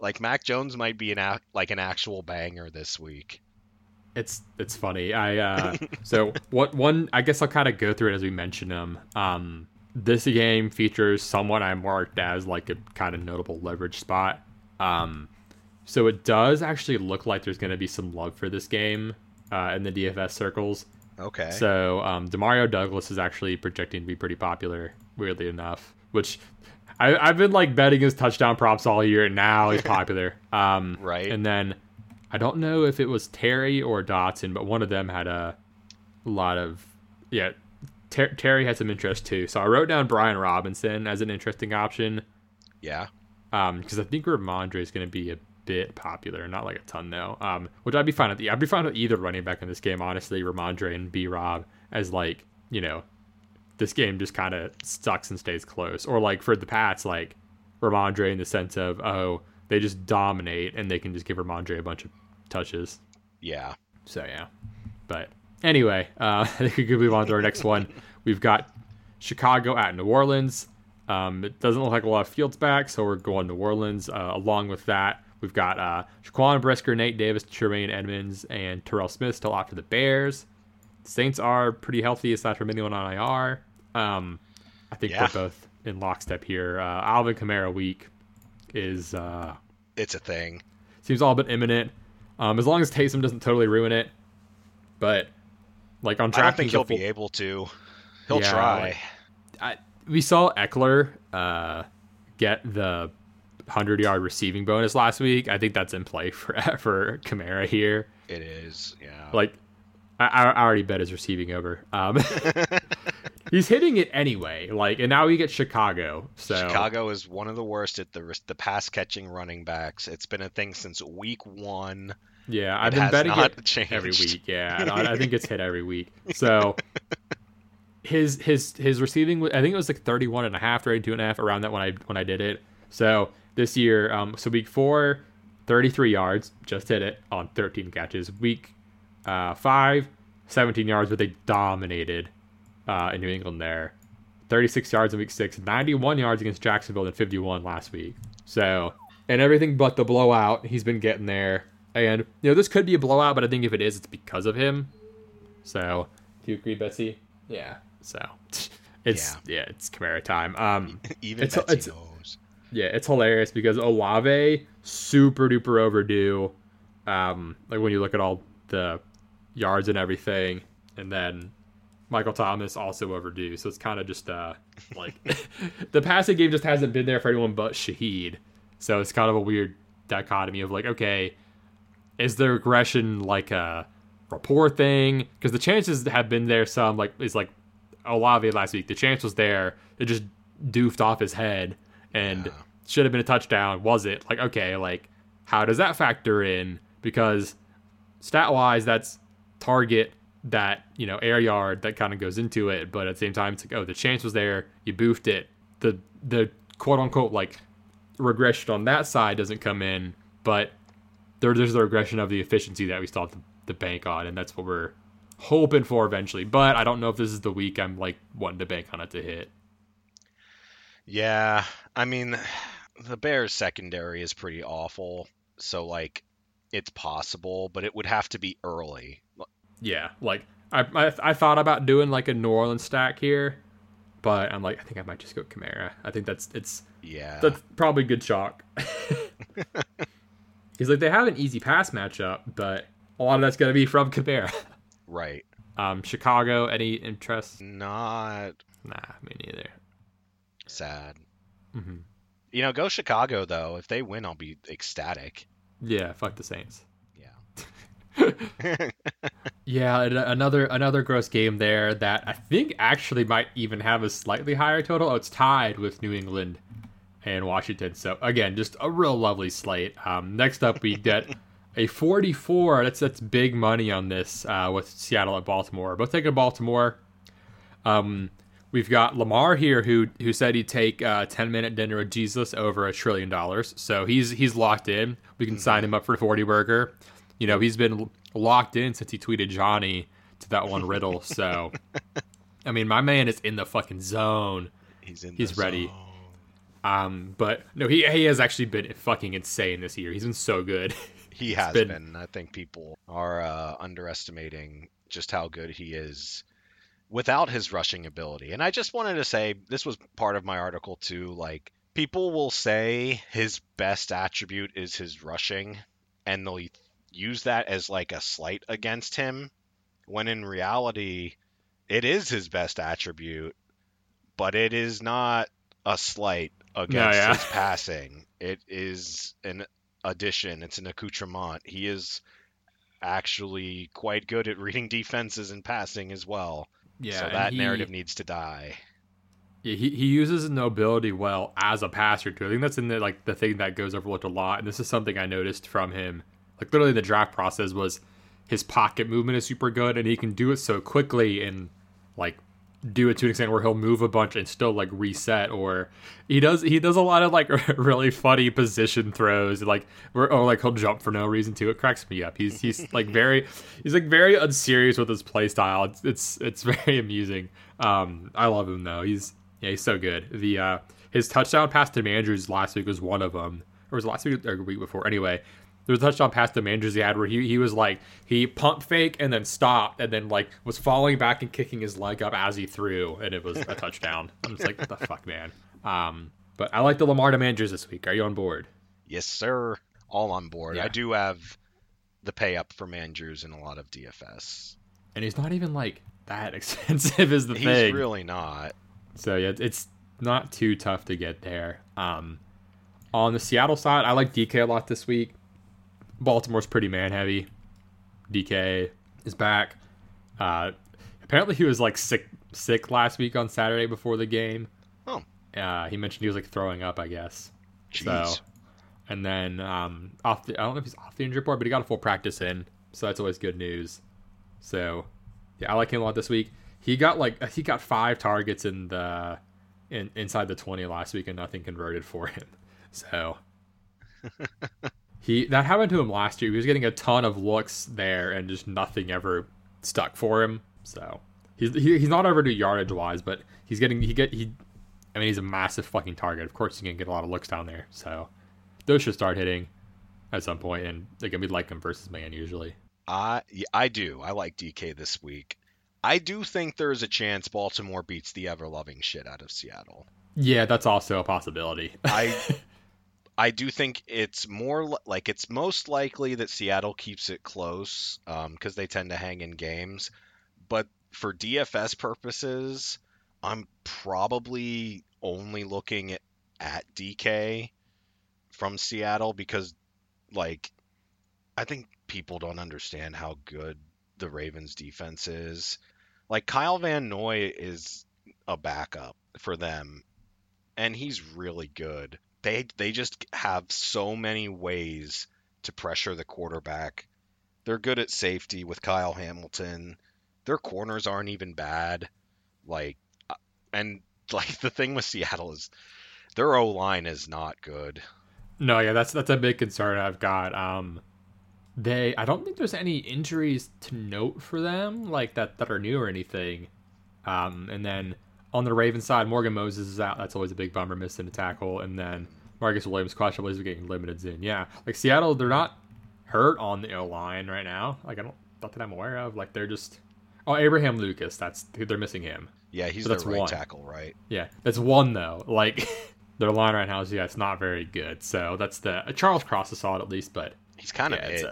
Like Mac Jones might be an actual banger this week. It's funny. I guess I'll kind of go through it as we mention them. This game features someone I marked as like a kind of notable leverage spot. So it does actually look like there's going to be some love for this game in the DFS circles. Okay. So Demario Douglas is actually projecting to be pretty popular, weirdly enough, which I've been like betting his touchdown props all year, and now he's popular. Right. And then. I don't know if it was Terry or Dotson, but one of them had a lot of... Yeah, Terry had some interest too. So I wrote down Brian Robinson as an interesting option. Yeah. Because I think Ramondre is going to be a bit popular. Not like a ton, though. Which I'd be fine with. I'd be fine with either running back in this game, honestly. Ramondre and B-Rob as like, you know, this game just kind of sucks and stays close. Or like for the Pats, like Ramondre in the sense of, they just dominate, and they can just give Ramondre a bunch of touches. Yeah. So, yeah. But anyway, I think we could move on to our next one. We've got Chicago at New Orleans. It doesn't look like a lot of Fields back, so we're going to New Orleans. Along with that, we've got Shaquan Brisker, Nate Davis, Tremaine Edmonds, and Terrell Smith still out for the Bears. Saints are pretty healthy, aside from anyone on IR. I think we're both in lockstep here. Alvin Kamara week. Is it's a thing. Seems all but imminent. As long as Taysom doesn't totally ruin it. But like on track, I don't think he'll be able to. He'll try. We saw Eckler get the 100-yard receiving bonus last week. I think that's in play for Kamara here. It is, yeah. Like I already bet his receiving over. He's hitting it anyway, like, and now we get Chicago. So Chicago is one of the worst at the pass catching running backs. It's been a thing since week 1. Yeah, I've been betting it every week. Yeah, I think it's hit every week. So his receiving, I think it was like 31.5, 32.5, around that when I did it. So this year, so week 4, 33 yards, just hit it on 13 catches. Week 5, 17 yards, but they dominated in New England there. 36 yards in week 6, 91 yards against Jacksonville, and 51 last week. So, and everything but the blowout, he's been getting there. And, you know, this could be a blowout, but I think if it is, it's because of him. So, do you agree, Betsy? Yeah. So, it's Kamara time. Even Betsy knows. Yeah, it's hilarious because Olave, super duper overdue. Like when you look at all the yards and everything, and then Michael Thomas also overdue. So it's kind of just like the passing game just hasn't been there for anyone but Shaheed. So it's kind of a weird dichotomy of like, okay, is the regression like a rapport thing? Because the chances have been there some, like it's like Olave last week. The chance was there. It just doofed off his head and should have been a touchdown. Was it? Like, okay, like how does that factor in? Because stat wise, that's target, that, you know, air yard, that kind of goes into it, but at the same time it's like, oh, the chance was there, you boofed it, the quote unquote like regression on that side doesn't come in, but there's the regression of the efficiency that we still have the bank on, and that's what we're hoping for eventually. But I don't know if this is the week I'm like wanting to bank on it to hit. Yeah, I mean the Bears secondary is pretty awful, so like it's possible, but it would have to be early. Yeah, like I thought about doing like a New Orleans stack here, but I'm like, I think I might just go Kamara. I think that's probably good chalk. He's like, they have an easy pass matchup, but a lot of that's gonna be from Kamara. Right. Chicago, any interest? Not. Nah, me neither. Sad. Mm-hmm. You know, go Chicago though. If they win, I'll be ecstatic. Yeah, fuck the Saints. Yeah. Yeah, another gross game there that I think actually might even have a slightly higher total. Oh, it's tied with New England and Washington. So again, just a real lovely slate. Next up, we get a 44. That's big money on this with Seattle at Baltimore. Both taking Baltimore. We've got Lamar here, who said he'd take a 10-minute dinner with Jesus over $1 trillion. So he's locked in. We can sign him up for 40 burger. You know, he's been locked in since he tweeted Johnny to that one riddle. So, I mean, my man is in the fucking zone. He's ready. Zone. But no, he has actually been fucking insane this year. He's been so good. He has been. I think people are underestimating just how good he is without his rushing ability. And I just wanted to say, this was part of my article too, like people will say his best attribute is his rushing, and they'll use that as like a slight against him, when in reality it is his best attribute, but it is not a slight against his passing. It is an addition. It's an accoutrement. He is actually quite good at reading defenses and passing as well. Yeah, so that narrative needs to die. Yeah, he uses his mobility well as a passer too. I think that's in the, like the thing that goes overlooked a lot, and this is something I noticed from him. Like literally the draft process was his pocket movement is super good, and he can do it so quickly and like do it to an extent where he'll move a bunch and still like reset, or he does a lot of like really funny position throws, like where he'll jump for no reason too. It cracks me up. He's like very unserious with his play style. It's very amusing. I love him though. He's so good. The his touchdown pass to Andrews last week was one of them. Or was it last week or the week before? Anyway, there was a touchdown pass to Andrews he had where he was like, he pump fake and then stopped and then like was falling back and kicking his leg up as he threw, and it was a touchdown. I'm just like, what the fuck, man? But I like the Lamar to Andrews this week. Are you on board? Yes, sir. All on board. Yeah. I do have the pay up for Andrews in a lot of DFS. And he's not even like that expensive is the thing. He's really not. So yeah, it's not too tough to get there. On the Seattle side, I like DK a lot this week. Baltimore's pretty man heavy. DK is back. Apparently he was like sick sick last week on Saturday before the game. Oh. He mentioned he was like throwing up, I guess. Jeez. So, and then I don't know if he's off the injury report, but he got a full practice in, so that's always good news. So, yeah, I like him a lot this week. He got 5 targets in the inside the 20 last week, and nothing converted for him. So that happened to him last year. He was getting a ton of looks there, and just nothing ever stuck for him. So he's not overdue yardage wise, but he's a massive fucking target. Of course, he can get a lot of looks down there. So those should start hitting at some point, and they're gonna be like him versus man usually. I do. I like DK this week. I do think there's a chance Baltimore beats the ever-loving shit out of Seattle. Yeah, that's also a possibility. I do think it's more like it's most likely that Seattle keeps it close because they tend to hang in games. But for DFS purposes, I'm probably only looking at DK from Seattle because, like, I think people don't understand how good the Ravens defense is. Like, Kyle Van Noy is a backup for them, and he's really good. They just have so many ways to pressure the quarterback. They're good at safety with Kyle Hamilton. Their corners aren't even bad. And the thing with Seattle is their O-line is not good. No, yeah, that's a big concern I've got. I don't think there's any injuries to note for them, like that are new or anything. And then on the Ravens side, Morgan Moses is out. That's always a big bummer, missing a tackcle. And then Marcus Williams questionable, he's getting limited in. Yeah, like Seattle, they're not hurt on the O line right now. Like not that I'm aware of. Like they're just Abraham Lucas. They're missing him. Yeah, he's the right tackle, right? Yeah, that's one though. Like their line right now is it's not very good. So that's Charles Cross is solid at least, but. He's kind of it.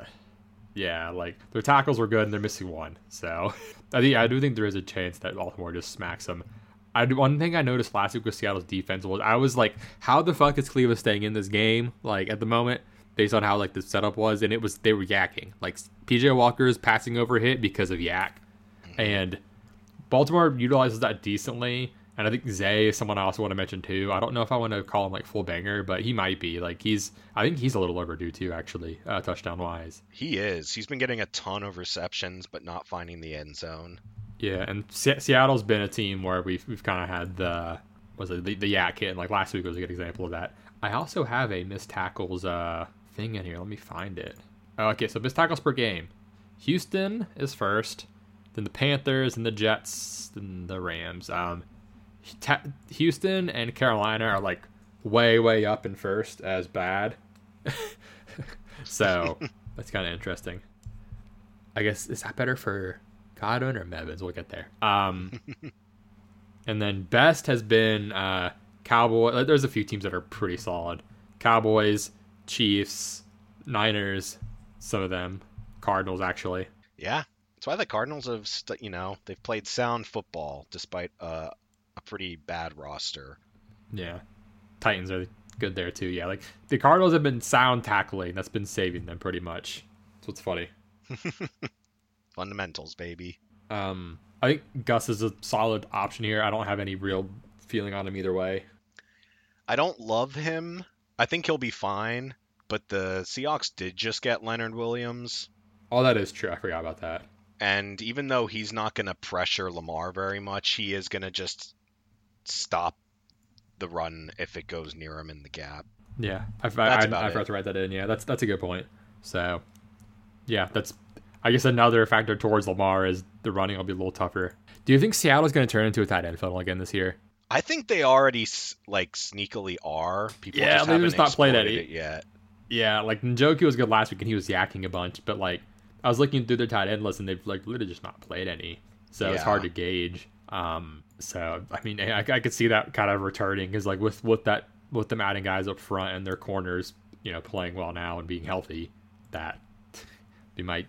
Like their tackles were good and they're missing one. So I do think there is a chance that Baltimore just smacks them. One thing I noticed last week with Seattle's defense was I was like, how the fuck is Cleveland staying in this game? Like at the moment, based on how like the setup was, and they were yakking. Like PJ Walker's passing over hit because of yak, and Baltimore utilizes that decently. And I think Zay is someone I also want to mention too. I don't know if I want to call him like full banger, but he might be. Like I think he's a little overdue too, actually, touchdown wise. He is. He's been getting a ton of receptions, but not finding the end zone. Yeah, and Seattle's been a team where we've kind of had the yak hit. And like last week was a good example of that. I also have a missed tackles thing in here. Let me find it. Okay, so missed tackles per game. Houston is first, then the Panthers, and the Jets, and the Rams. Houston and Carolina are like way up in first as bad. So that's kind of interesting. I guess, is that better for Godwin or Mevins? We'll get there. And then best has been Cowboys. There's a few teams that are pretty solid. Cowboys, Chiefs, Niners, some of them. Cardinals, actually. Yeah. That's why the Cardinals have, they've played sound football despite a pretty bad roster. Yeah. Titans are good there too. Yeah. Like the Cardinals have been sound tackling. That's been saving them pretty much. That's what's funny. Fundamentals, baby. I think Gus is a solid option here. I don't have any real feeling on him either way. I don't love him. I think he'll be fine, but the Seahawks did just get Leonard Williams. Oh, that is true. I forgot about that. And even though he's not going to pressure Lamar very much, he is going to just stop the run if it goes near him in the gap. Yeah, I forgot to write that in. Yeah, that's a good point. So, yeah, that's, I guess, another factor towards Lamar is the running will be a little tougher. Do you think Seattle's going to turn into a tight end funnel again this year? I think they already sneakily are. People just haven't just not played it yet. Yeah, like Njoku was good last week and he was yakking a bunch, but like I was looking through their tight end list and they've like literally just not played any, so it's hard to gauge. So I mean, I could see that kind of returning because like with them adding guys up front and their corners, playing well now and being healthy, that we might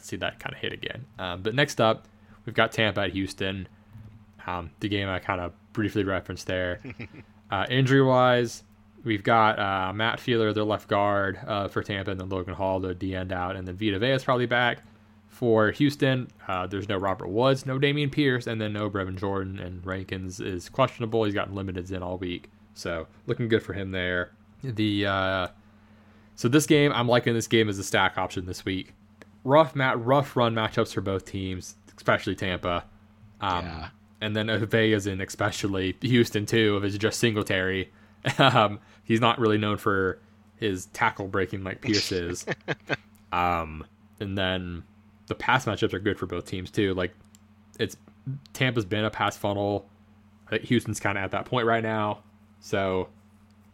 see that kind of hit again. But next up, we've got Tampa at Houston, the game I kind of briefly referenced there. Injury wise, we've got Matt Feeler, their left guard for Tampa, and then Logan Hall, the D end out, and then Vita Vea is probably back. For Houston, there's no Robert Woods, no Dameon Pierce, and then no Brevin Jordan, and Rankins is questionable. He's gotten limiteds in all week, so looking good for him there. So this game, I'm liking this game as a stack option this week. Rough run matchups for both teams, especially Tampa. Yeah. And then Ovea's in, especially Houston too, if it's just Singletary. He's not really known for his tackle breaking like Pierce is. And then the pass matchups are good for both teams too. Like, it's Tampa's been a pass funnel. Houston's kind of at that point right now. So,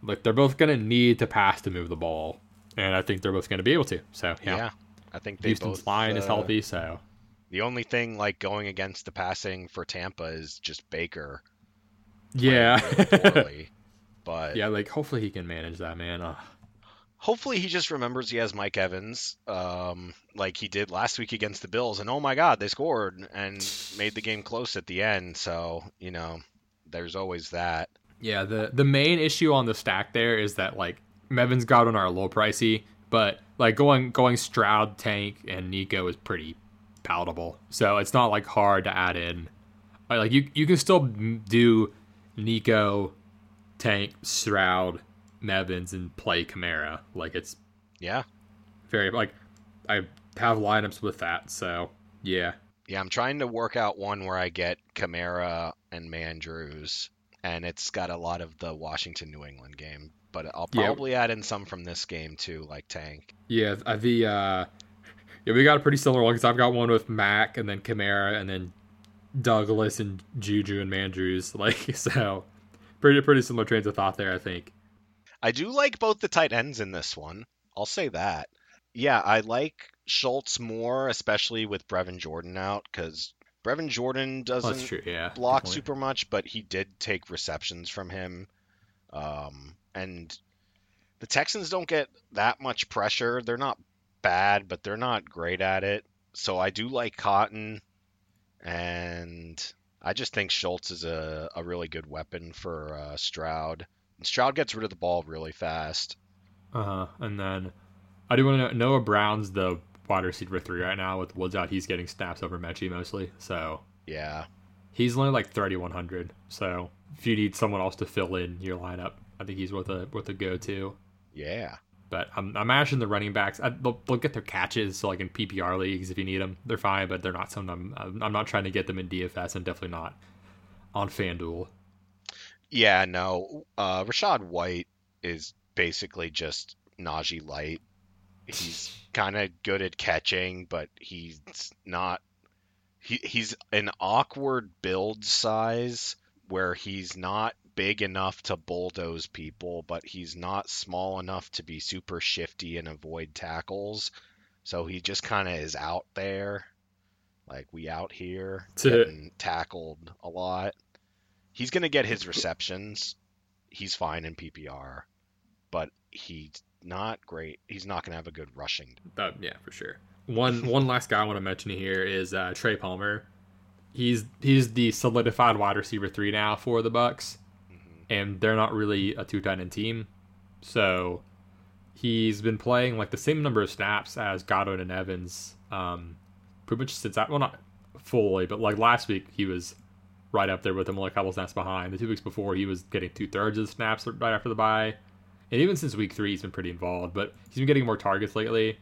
like, they're both going to need to pass to move the ball. And I think they're both going to be able to. So, yeah. I think Houston's line is healthy, so the only thing like going against the passing for Tampa is just Baker. Yeah, really poorly, but yeah, like hopefully he can manage that, man. Hopefully he just remembers he has Mike Evans, like he did last week against the Bills, and oh my God, they scored and made the game close at the end. So you know, there's always that. Yeah, the main issue on the stack there is that like Mevins got on our low pricey, but like going Stroud, Tank, and Nico is pretty palatable. So it's not like hard to add in. Like you can still do Nico, Tank, Stroud, Mevins, and play Kamara. Like it's very like I have lineups with that. So yeah, I'm trying to work out one where I get Kamara and Mandrews, and it's got a lot of the Washington New England game. But I'll probably add in some from this game too, like Tank. Yeah, we got a pretty similar one because I've got one with Mac and then Kamara and then Douglas and Juju and Mandrews. Like so, pretty similar trains of thought there. I think I do like both the tight ends in this one. I'll say that. Yeah, I like Schultz more, especially with Brevin Jordan out, because Brevin Jordan doesn't block super much, but he did take receptions from him. And the Texans don't get that much pressure. They're not bad, but they're not great at it. So I do like Cotton, and I just think Schultz is a really good weapon for Stroud. And Stroud gets rid of the ball really fast. And then I do want to know Noah Brown's the wide receiver 3 right now. With Woods out, he's getting snaps over Mechie mostly. So yeah, he's only like 3,100. So if you need someone else to fill in your lineup, I think he's worth a go-to. Yeah. But I'm ashing the running backs. They'll get their catches, so like in PPR leagues, if you need them, they're fine, but they're not something I'm not trying to get them in DFS, and definitely not on FanDuel. Yeah, no. Rachaad White is basically just Najee Light. He's kind of good at catching, but he's not... He's an awkward build size where he's not big enough to bulldoze people, but he's not small enough to be super shifty and avoid tackles. So he just kind of is out there. Like, we out here getting tackled a lot. He's going to get his receptions. He's fine in PPR, but he's not great. He's not going to have a good rushing. Yeah, for sure. One last guy I want to mention here is Trey Palmer. He's the solidified wide receiver 3 now for the Bucks. And they're not really a 2-tight end team. So he's been playing like the same number of snaps as Godwin and Evans. Pretty much since that, well, not fully, but like last week he was right up there with him, only a couple snaps behind. The 2 weeks before he was getting 2/3 of the snaps right after the bye. And even since week 3 he's been pretty involved, but he's been getting more targets lately.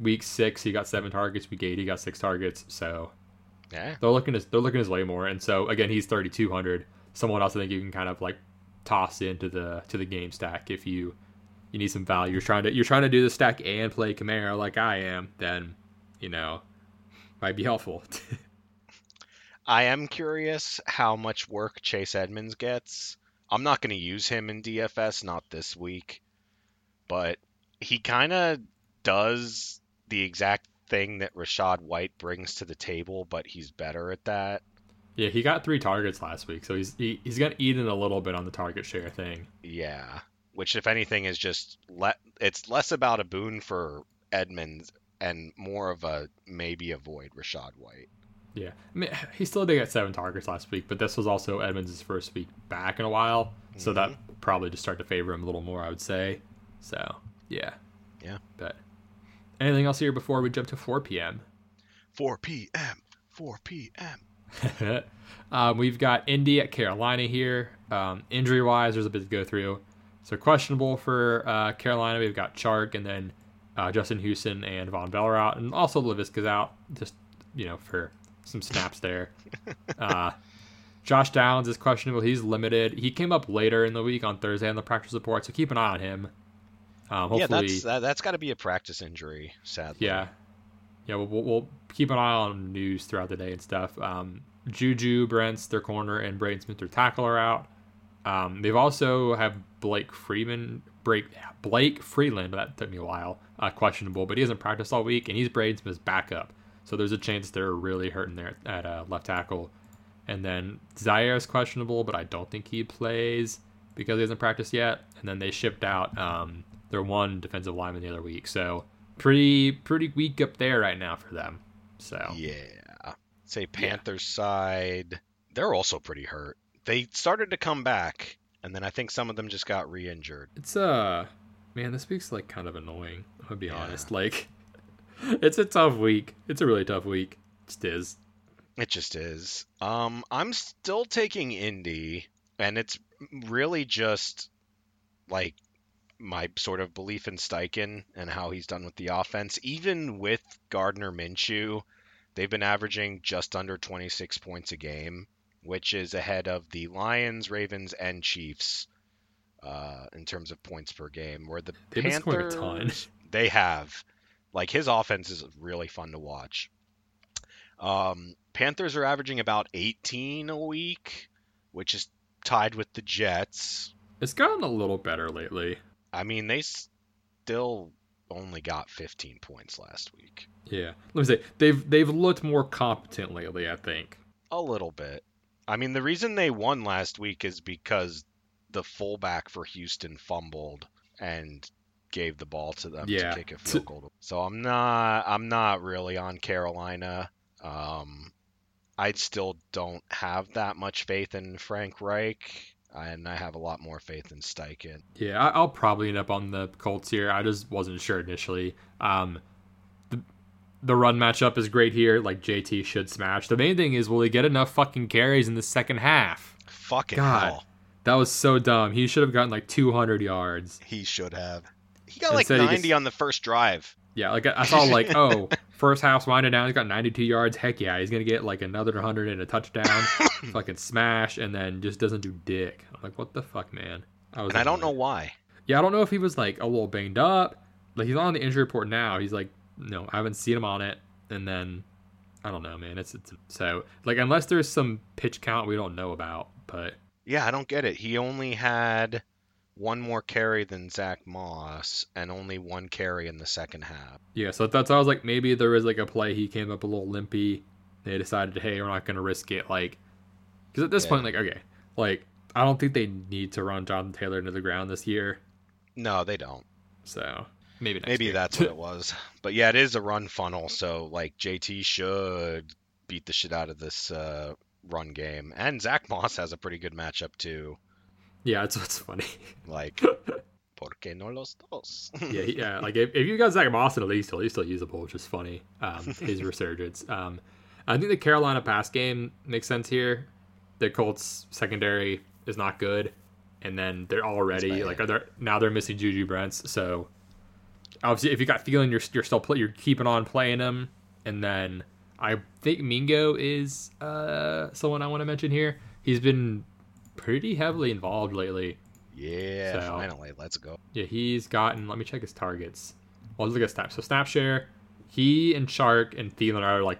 Week 6 he got 7 targets. Week 8 he got 6 targets. So yeah, they're looking his way more. And so again, he's 3,200. Someone else I think you can kind of like toss into the game stack if you need some value. You're trying to do the stack and play Kamara like I am, then you know, might be helpful. I am curious how much work Chase Edmonds gets. I'm not going to use him in DFS, not this week, but he kind of does the exact thing that Rachaad White brings to the table, but he's better at that. Yeah, he got 3 targets last week, so he's gonna eat in a little bit on the target share thing. Yeah, which if anything is just it's less about a boon for Edmonds and more of a maybe avoid Rachaad White. Yeah, I mean he still did get 7 targets last week, but this was also Edmonds' first week back in a while, so that probably just start to favor him a little more, I would say. So yeah, but anything else here before we jump to 4 p.m.? 4 p.m., 4 p.m. We've got Indy at Carolina here. Injury-wise, there's a bit to go through. So questionable for Carolina. We've got Chark and then Justin Houston and Von Bell out, and also Laviska's out, just, you know, for some snaps there. Josh Downs is questionable. He's limited. He came up later in the week on Thursday on the practice report, so keep an eye on him. Hopefully, yeah, that's got to be a practice injury, sadly. Yeah, we'll keep an eye on news throughout the day and stuff. Juju Brents, their corner, and Braden Smith, their tackle, are out. They've also have Blake Freeland. That took me a while. Questionable, but he hasn't practiced all week, and he's Braden Smith's backup. So there's a chance they're really hurting there at left tackle. And then Zaire is questionable, but I don't think he plays because he hasn't practiced yet. And then they shipped out their one defensive lineman the other week. So pretty weak up there right now for them. So yeah, say Panthers side, they're also pretty hurt. They started to come back, and then I think some of them just got re-injured. It's man, this week's like kind of annoying. I'm gonna be honest. Like, it's a tough week. It's a really tough week. It just is. I'm still taking Indy, and it's really just like my sort of belief in Steichen and how he's done with the offense. Even with Gardner Minshew, they've been averaging just under 26 points a game, which is ahead of the Lions, Ravens, and Chiefs in terms of points per game. Where they've been scoring a ton. They have. Like, his offense is really fun to watch. Panthers are averaging about 18 a week, which is tied with the Jets. It's gotten a little better lately. I mean, they still only got 15 points last week. Yeah. Let me say, they've looked more competent lately, I think. A little bit. I mean, the reason they won last week is because the fullback for Houston fumbled and gave the ball to them to kick a field goal. So I'm not really on Carolina. I still don't have that much faith in Frank Reich, and I have a lot more faith in Steichen. Yeah, I'll probably end up on the Colts here. I just wasn't sure initially. The run matchup is great here. Like, JT should smash. The main thing is, will he get enough fucking carries in the second half? Fucking God, hell. That was so dumb. He should have gotten like 200 yards. He should have. He got like 90 on the first drive. Yeah, like I saw like, oh, first half's winding down. He's got 92 yards. Heck yeah, he's going to get like another 100 and a touchdown. Fucking smash, and then just doesn't do dick. I'm like, what the fuck, man? I don't know why. Yeah, I don't know if he was like a little banged up. Like, he's on the injury report now. He's like, no, I haven't seen him on it. And then, I don't know, man. It's so, like, unless there's some pitch count we don't know about. But yeah, I don't get it. He only had one more carry than Zach Moss and only one carry in the second half. Yeah, so that's why I was like, maybe there was like a play he came up a little limpy. They decided, hey, we're not going to risk it. Like, because at this point, like, okay, like, I don't think they need to run Jonathan Taylor into the ground this year. No, they don't. So Maybe that's what it was. But yeah, it is a run funnel, so like JT should beat the shit out of this run game. And Zach Moss has a pretty good matchup too. Yeah, that's what's funny. Like, porque no los dos? yeah. Like, if you got Zach Moss at least, he's still usable, which is funny. His resurgence. I think the Carolina pass game makes sense here. The Colts secondary is not good, and then they're already like, they're missing Juju Brents, so. Obviously, if you got feeling, you're still you're keeping on playing him, and then I think Mingo is someone I want to mention here. He's been pretty heavily involved lately. Yeah, so, finally, let's go. Yeah, he's gotten. Let me check his targets. I'll look at snaps. So Snapshare, he and Chark and Thielen are like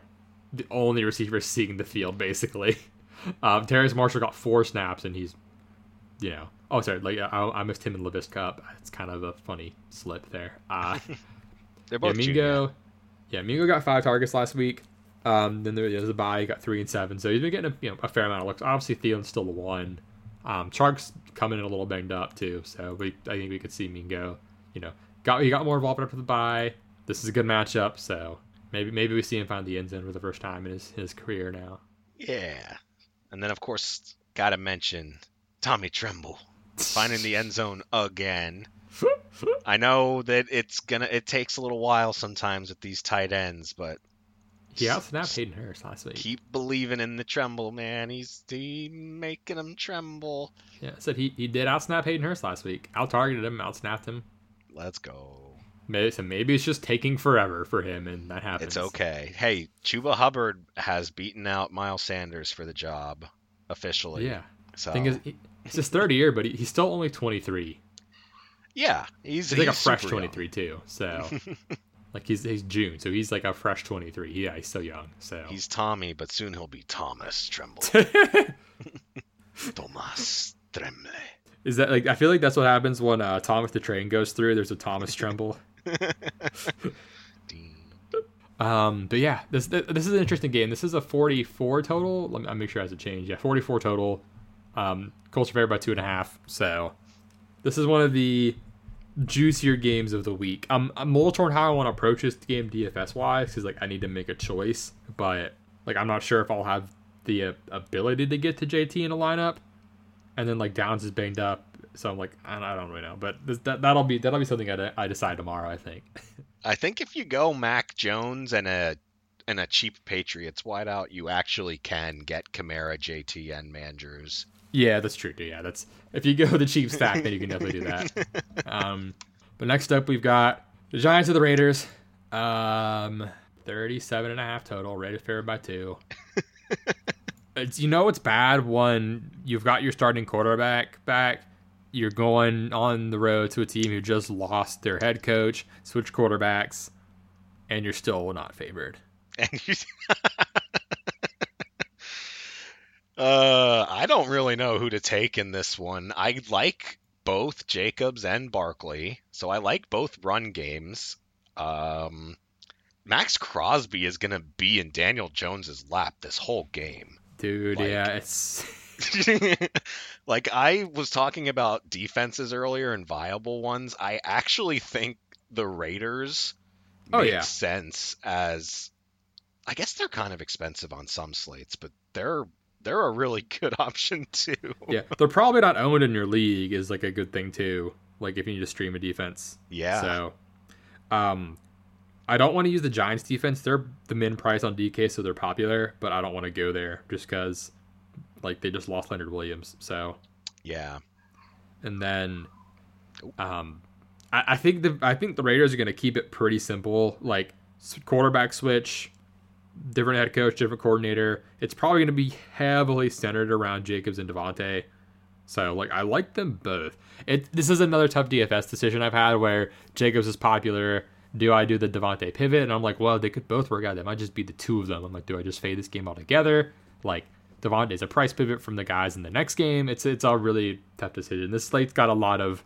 the only receivers seeing the field basically. Terrace Marshall got 4 snaps, and he's, you know. Oh, sorry. Like, I missed him in LaVisca up. It's kind of a funny slip there. They're both Mingo. Yeah, Mingo got 5 targets last week. Then there was a bye. He got 3 and 7. So he's been getting a fair amount of looks. Obviously, Thielen's still the one. Chark's coming in a little banged up too. So I think we could see Mingo. He got more involved after the bye. This is a good matchup. So maybe we see him find the end zone for the first time in his career now. Yeah, and then of course gotta mention Tommy Tremble. Finding the end zone again. I know that it takes a little while sometimes with these tight ends, but He outsnapped Hayden Hurst last week. Keep believing in the tremble, man. He's making him tremble. Yeah, said he did outsnap Hayden Hurst last week. Out-targeted him, outsnapped him. Let's go. Maybe it's just taking forever for him, and that happens. It's okay. Hey, Chuba Hubbard has beaten out Miles Sanders for the job officially. Yeah. So thing is, it's his third year, but he's still only 23. Yeah, he's like a fresh 23 too. So like he's June, so he's like a fresh 23. Yeah, he's so young. So he's Tommy, but soon he'll be Thomas Tremble. Thomas Tremble. Is that like? I feel like that's what happens when Thomas the Train goes through. There's a Thomas Tremble. But yeah, this is an interesting game. This is a 44 total. I'll make sure it hasn't changed. Yeah, 44 total. Colts are favored by 2.5. So this is one of the juicier games of the week. I'm a little torn how I want to approach this game DFS wise, because like I need to make a choice, but like I'm not sure if I'll have the ability to get to JT in a lineup, and then like Downs is banged up, so I'm like I don't really know. But that'll be something I decide tomorrow. I think if you go Mac Jones and a cheap Patriots wideout, you actually can get Kamara, JT, and Mandrews. Yeah, that's true. Yeah, that's if you go the cheap stack, then you can definitely do that. But next up, we've got the Giants of the Raiders. 37.5 total. Raiders favored by 2. It's bad when you've got your starting quarterback back. You're going on the road to a team who just lost their head coach, switched quarterbacks, and you're still not favored. I don't really know who to take in this one. I like both Jacobs and Barkley, so I like both run games. Max Crosby is gonna be in Daniel Jones's lap this whole game, dude. Like, yeah, it's like I was talking about defenses earlier and viable ones. I actually think the Raiders make sense as, I guess they're kind of expensive on some slates, but they're a really good option too. Yeah, they're probably not owned in your league is like a good thing too. Like if you need to stream a defense. Yeah. So, I don't want to use the Giants defense. They're the min price on DK, so they're popular. But I don't want to go there just because, like, they just lost Leonard Williams. So. Yeah. And then, I think the Raiders are going to keep it pretty simple. Like quarterback switch. Different head coach, different coordinator. It's probably going to be heavily centered around Jacobs and Devontae. So, like, I like them both. This is another tough DFS decision I've had where Jacobs is popular. Do I do the Devontae pivot? And I'm like, well, they could both work out. They might just be the two of them. I'm like, do I just fade this game altogether? Like, Devontae's a price pivot from the guys in the next game. It's a really tough decision. This slate's got a lot of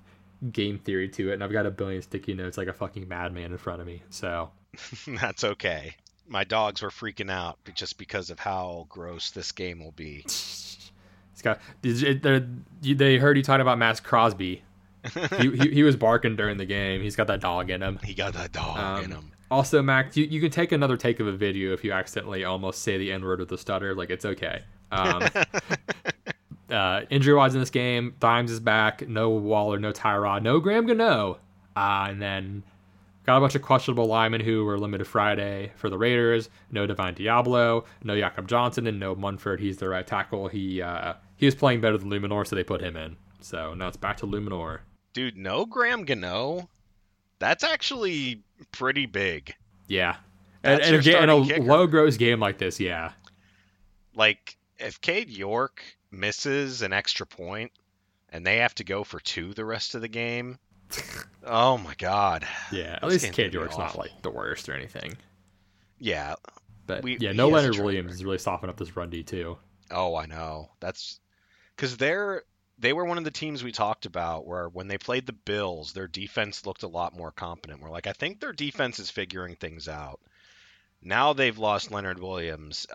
game theory to it, and I've got a billion sticky notes like a fucking madman in front of me. So that's okay. My dogs were freaking out just because of how gross this game will be. Scott, they heard you talking about Max Crosby. He was barking during the game. He's got that dog in him. Also, Max, you can take another take of a video if you accidentally almost say the N-word with a stutter. Like, it's okay. Injury-wise in this game, Dimes is back. No Waller, no Tyrod, no Graham Gano. And then... got a bunch of questionable linemen who were limited Friday for the Raiders. No Divine Diablo, no Jakob Johnson, and no Munford. He's the right tackle. He was playing better than Luminor, so they put him in. So now it's back to Luminor. Dude, no Graham Gano. That's actually pretty big. Yeah. And a low gross game like this, yeah. Like, if Cade York misses an extra point and they have to go for 2 the rest of the game... oh my god. Yeah, at least Cade York's not like the worst or anything. Yeah, but no Leonard Williams is really softening up this run D too. Oh, I know. That's because they were one of the teams we talked about where when they played the Bills, their defense looked a lot more competent. We're like, I think their defense is figuring things out. Now they've lost Leonard Williams.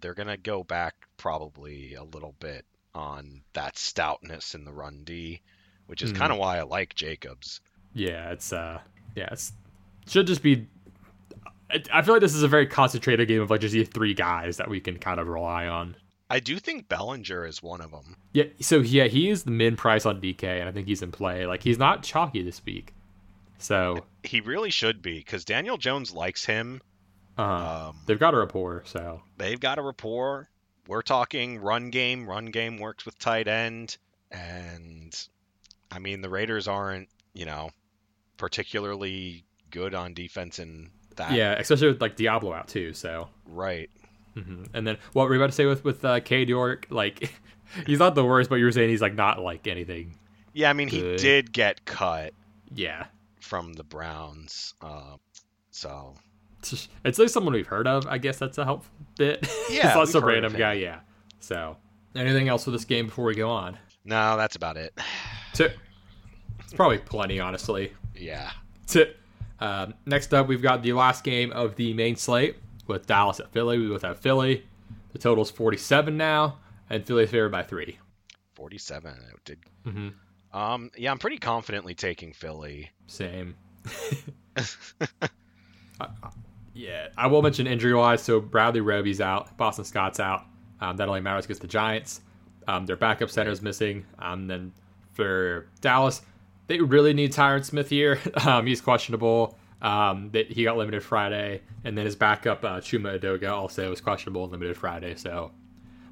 They're gonna go back probably a little bit on that stoutness in the run D, which is kind of why I like Jacobs. Yeah, it should just be... I feel like this is a very concentrated game of like just these 3 guys that we can kind of rely on. I do think Bellinger is one of them. Yeah, so yeah, he is the min price on DK, and I think he's in play. Like, he's not chalky this week. So he really should be, because Daniel Jones likes him, They've got a rapport, so. They've got a rapport. We're talking run game. Run game works with tight end. And, I mean, the Raiders aren't, you know, particularly good on defense in that. Yeah, especially with, like, Diablo out, too, so. Right. Mm-hmm. And then what were you about to say with Cade York? Like, he's not the worst, but you were saying he's, like, not like anything. Yeah, I mean, good. He did get cut. Yeah. From the Browns. So... It's like someone we've heard of. I guess that's a helpful bit. Yeah, it's not some random guy. Yeah. So, anything else for this game before we go on? No, that's about it. It's probably plenty, honestly. Yeah. Next up, we've got the last game of the main slate with Dallas at Philly. We both have Philly. The total's 47 now, and Philly's favored by 3. 47. Mm-hmm. Yeah, I'm pretty confidently taking Philly. Same. Yeah, I will mention injury-wise, so Bradley Roby's out, Boston Scott's out. That only matters against the Giants. Their backup center's missing. Then for Dallas, they really need Tyron Smith here. He's questionable. He got limited Friday. And then his backup, Chuma Edoga, also was questionable and limited Friday. So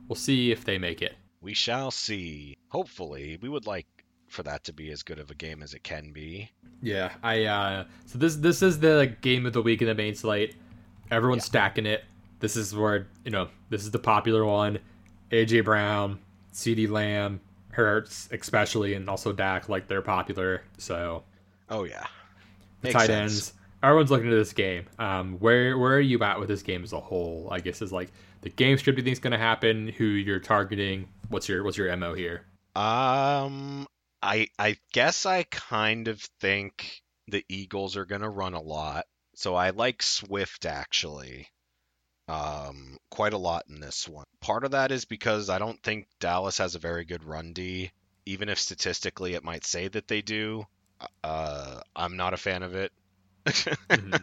we'll see if they make it. We shall see. Hopefully. We would like for that to be as good of a game as it can be. Yeah, so this is the game of the week in the main slate. Everyone's stacking it. This is where, you know, this is the popular one. AJ Brown, CeeDee Lamb, Hurts especially, and also Dak, like, they're popular. So, oh yeah, makes tight sense. Ends. Everyone's looking at this game. Where are you at with this game as a whole? I guess is like the game script you think is going to happen, who you're targeting. What's your MO here? I guess I kind of think the Eagles are going to run a lot. So I like Swift, actually, quite a lot in this one. Part of that is because I don't think Dallas has a very good run D, even if statistically it might say that they do. I'm not a fan of it, mm-hmm.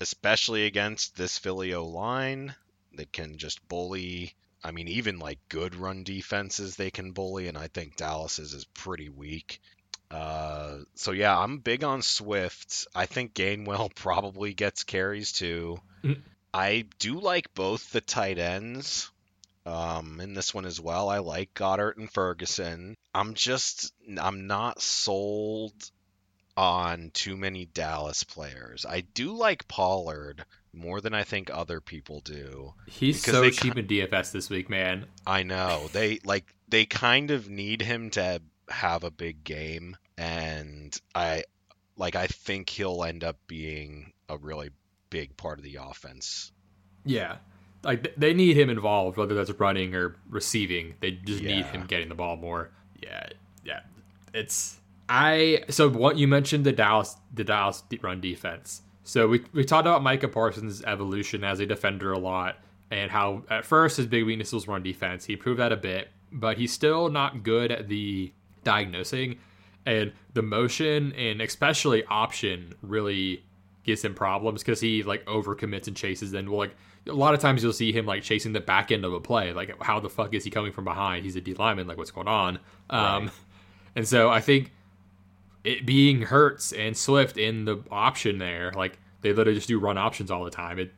especially against this Philly O-line. They can just bully... I mean, even like good run defenses they can bully, and I think Dallas's is pretty weak. So yeah, I'm big on Swift. I think Gainwell probably gets carries too. Mm-hmm. I do like both the tight ends in this one as well. I like Goddard and Ferguson. I'm not sold on too many Dallas players. I do like Pollard more than I think other people do. He's so cheap in DFS this week, man. I know. They kind of need him to have a big game, and I think he'll end up being a really big part of the offense. Yeah. Like, they need him involved, whether that's running or receiving. They just need him getting the ball more. Yeah. Yeah. So what you mentioned, the Dallas run defense. So we talked about Micah Parsons' evolution as a defender a lot, and how at first his big weakness was run defense. He proved that a bit, but he's still not good at the diagnosing, and the motion and especially option really gives him problems because he like overcommits and chases. And like a lot of times you'll see him like chasing the back end of a play. Like, how the fuck is he coming from behind? He's a D lineman. Like, what's going on? Right. And so I think it being Hurts and Swift in the option there, like they literally just do run options all the time. It,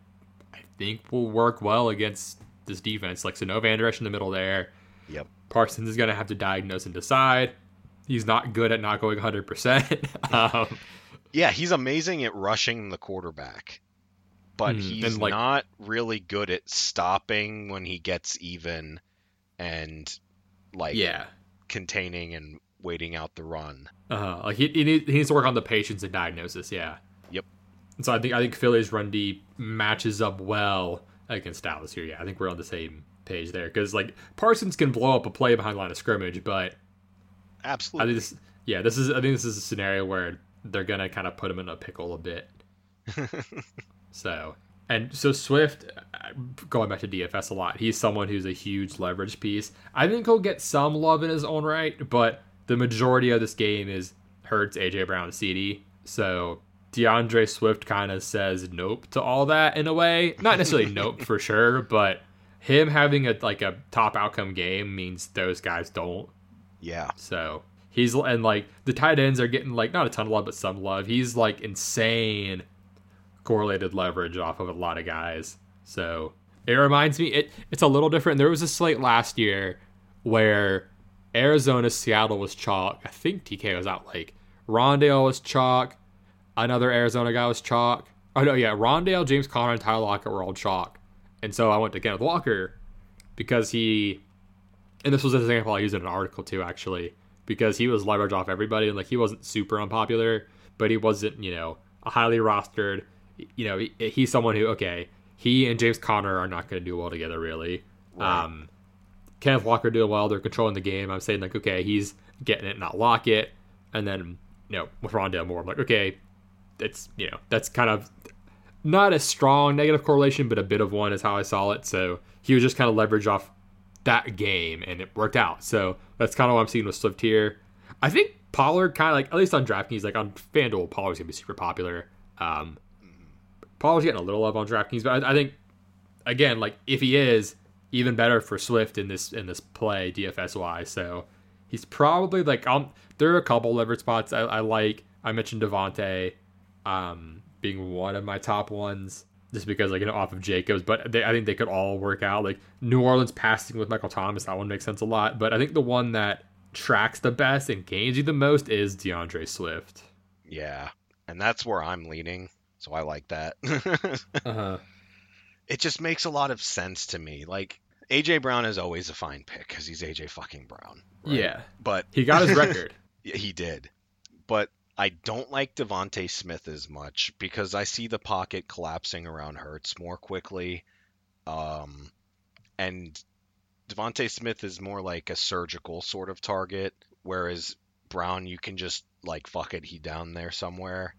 I think, will work well against this defense. Like, so no Van Der Esch in the middle there. Yep. Parsons is going to have to diagnose and decide. He's not good at not going 100%. Yeah, he's amazing at rushing the quarterback, but he's like, not really good at stopping when he gets even and like containing and waiting out the run. Like he needs to work on the patience and diagnosis. Yeah. Yep. And so I think Philly's run D matches up well against Dallas here. Yeah, I think we're on the same page there, because like Parsons can blow up a play behind the line of scrimmage, but absolutely. I think this is a scenario where they're gonna kind of put him in a pickle a bit. So Swift, going back to DFS a lot, he's someone who's a huge leverage piece. I think he'll get some love in his own right, but the majority of this game is Hurts, AJ Brown, CD. So DeAndre Swift kind of says nope to all that in a way. Not necessarily nope for sure, but him having a top outcome game means those guys don't. Yeah. So he's, and like the tight ends are getting like not a ton of love, but some love. He's like insane correlated leverage off of a lot of guys. So it reminds me, it's a little different. There was a slate last year where Arizona, Seattle was chalk. I think TK was out. Like Rondale was chalk. Another Arizona guy was chalk. Oh no, yeah, Rondale, James Conner, and Ty Lockett were all chalk. And so I went to Kenneth Walker because he, and this was an example I used in an article too, actually, because he was leveraged off everybody, and like he wasn't super unpopular, but he wasn't, you know, a highly rostered. You know, he's someone who, okay, he and James Conner are not going to do well together, really. Right. Kenneth Walker doing well, they're controlling the game. I'm saying like, okay, he's getting it, not Lockett. And then, you know, with Rondale Moore, I'm like, okay, it's, you know, that's kind of not a strong negative correlation, but a bit of one is how I saw it. So he was just kind of leveraged off that game, and it worked out. So that's kind of what I'm seeing with Swift here. I think Pollard kind of like, at least on DraftKings, like on FanDuel, Pollard's going to be super popular. Pollard's getting a little love on DraftKings, but I think, again, like if he is, even better for Swift in this play DFS-wise. So he's probably like, there are a couple levered spots I like. I mentioned Devontae being one of my top ones just because, like, you know, off of Jacobs, but I think they could all work out. Like New Orleans passing with Michael Thomas, that one makes sense a lot. But I think the one that tracks the best and gains you the most is DeAndre Swift. Yeah, and that's where I'm leaning. So I like that. Uh-huh. It just makes a lot of sense to me. Like, A.J. Brown is always a fine pick because he's A.J. fucking Brown. Right? Yeah. But he got his record. He did. But I don't like Devontae Smith as much because I see the pocket collapsing around Hurts more quickly. And Devontae Smith is more like a surgical sort of target, whereas Brown, you can just, like, fuck it, he down there somewhere.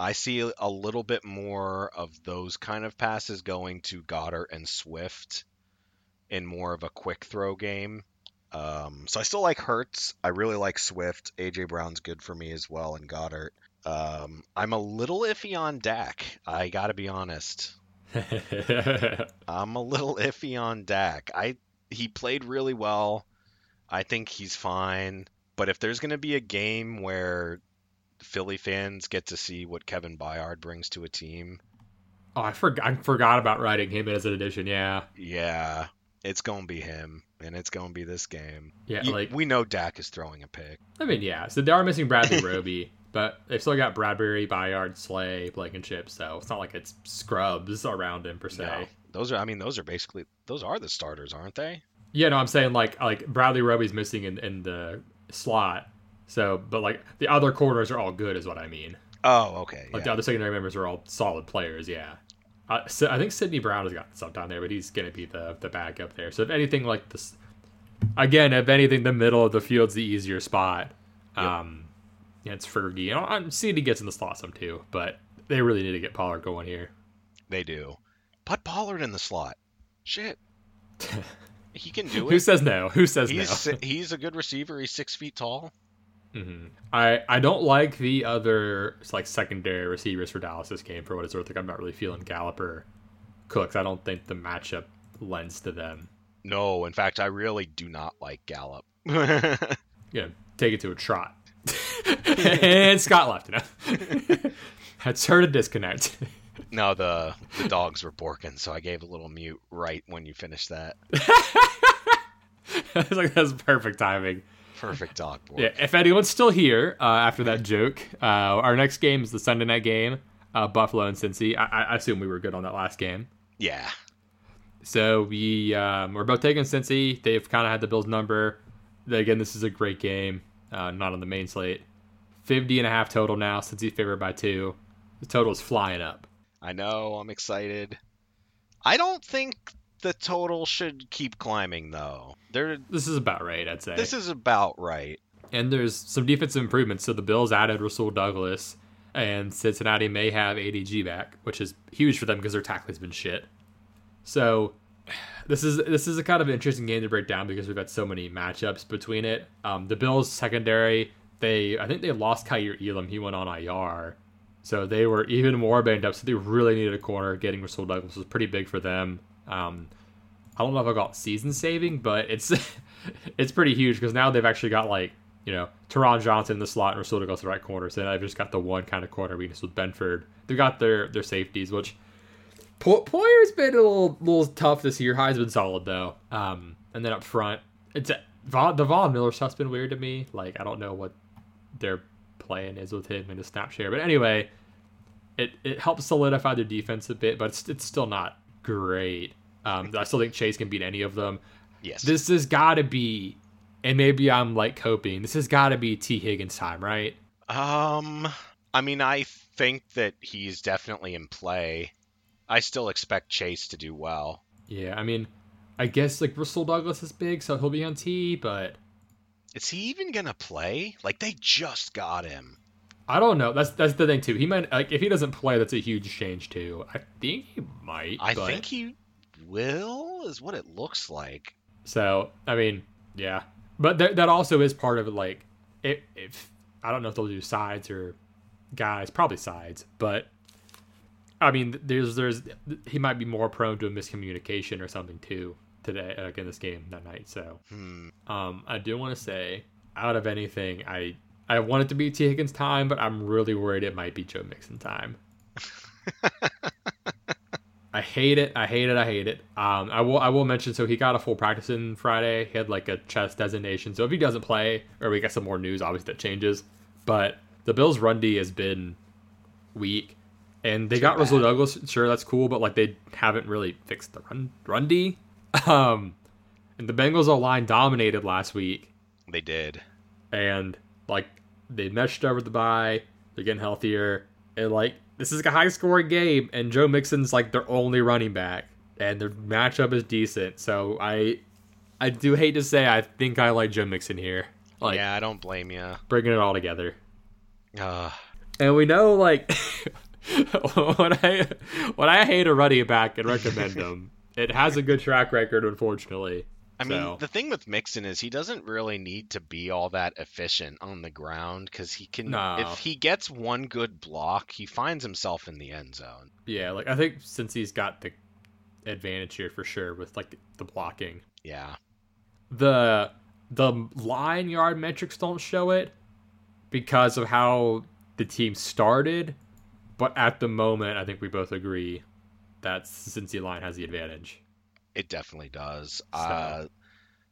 I see a little bit more of those kind of passes going to Goddard and Swift in more of a quick throw game. So I still like Hurts. I really like Swift. A.J. Brown's good for me as well, and Goddard. I'm a little iffy on Dak. I got to be honest. I'm a little iffy on Dak. He played really well. I think he's fine. But if there's going to be a game where Philly fans get to see what Kevin Byard brings to a team. Oh, I forgot about writing him as an addition. Yeah, it's gonna be him, and it's gonna be this game. Yeah, like we know Dak is throwing a pick. I mean, yeah. So they are missing Bradley Roby, but they've still got Bradbury, Byard, Slay, Blankenship. So it's not like it's scrubs around him per se. No, those are the starters, aren't they? Yeah, no, I'm saying like Bradley Roby's missing in the slot. So, but like the other corners are all good, is what I mean. Oh, okay. Like the other secondary members are all solid players. Yeah. So I think Sidney Brown has got some down there, but he's going to be the backup there. So if anything, like this, again, the middle of the field's the easier spot. Yep. Yeah, it's Fergie. And I'm seeing he gets in the slot some too, but they really need to get Pollard going here. They do. Put Pollard in the slot. Shit. He can do it. Who says no? He's a good receiver. He's 6 feet tall. Mm-hmm. I don't like the other like secondary receivers for Dallas this game for what it's worth. Like I'm not really feeling Gallup or Cooks. I don't think the matchup lends to them. No, in fact, I really do not like Gallup. Yeah, take it to a trot. And Scott left enough. That's her to disconnect. No, the dogs were borking, so I gave a little mute right when you finished that. I was like, that's perfect timing. Perfect dog board. Yeah, if anyone's still here after that joke, our next game is the Sunday night game, Buffalo and Cincy. I assume we were good on that last game. Yeah. So we're both taking Cincy. They've kind of had the Bills number. Again, this is a great game, not on the main slate. 50.5 total now. Cincy favored by 2. The total is flying up. I know. I'm excited. I don't think the total should keep climbing, though. This is about right, I'd say. This is about right. And there's some defensive improvements. So the Bills added Rasul Douglas, and Cincinnati may have ADG back, which is huge for them because their tackling's been shit. So this is a kind of interesting game to break down because we've had so many matchups between it. The Bills secondary, I think they lost Kyir Elam. He went on IR, so they were even more banged up. So they really needed a corner. Getting Rasul Douglas was pretty big for them. I don't know if I got season saving, but it's pretty huge because now they've actually got like you know, Taron Johnson in the slot and Rasul to go to the right corner. So I've just got the one kind of corner weakness with Benford. They've got their safeties, which Poyer's been a little tough this year. High's been solid though. And then up front, the Von Miller stuff's been weird to me. Like, I don't know what their plan is with him and his snap share. But anyway, it helps solidify their defense a bit, but it's still not great. I still think Chase can beat any of them. Yes. This has got to be, and maybe I'm like coping, this has got to be T. Higgins' time, right? I mean, I think that he's definitely in play. I still expect Chase to do well. Yeah, I mean, I guess like Rasul Douglas is big, so he'll be on T, but is he even going to play? Like, they just got him. I don't know. That's the thing too. He might, like, if he doesn't play, that's a huge change too. I think he might. I think he will is what it looks like. So, I mean, yeah. But that also is part of it, like, if I don't know if they'll do sides or guys, probably sides, but I mean, there's he might be more prone to a miscommunication or something too today, like in this game that night. So, I do want to say, out of anything, I want it to be T. Higgins' time, but I'm really worried it might be Joe Mixon time. I hate it. I will mention, so he got a full practice in Friday. He had like a chest designation. So if he doesn't play, or we get some more news, obviously that changes. But the Bills' run D has been weak. And they got Rasul Douglas, sure, that's cool, but like they haven't really fixed the run D. And the Bengals' O-line dominated last week. They did. And like they meshed over the bye, they're getting healthier, and like this is like a high-scoring game, and Joe Mixon's like their only running back, and their matchup is decent. So I do hate to say I think I like Joe Mixon here. Like, yeah, I don't blame you. Bringing it all together. And we know, like, when I hate a running back and recommend him, it has a good track record, unfortunately. I mean, the thing with Mixon is he doesn't really need to be all that efficient on the ground because he can. No. If he gets one good block, he finds himself in the end zone. Yeah, like I think since he's got the advantage here for sure with like the blocking. Yeah. The line yard metrics don't show it because of how the team started, but at the moment, I think we both agree that Cincy line has the advantage. It definitely does. So,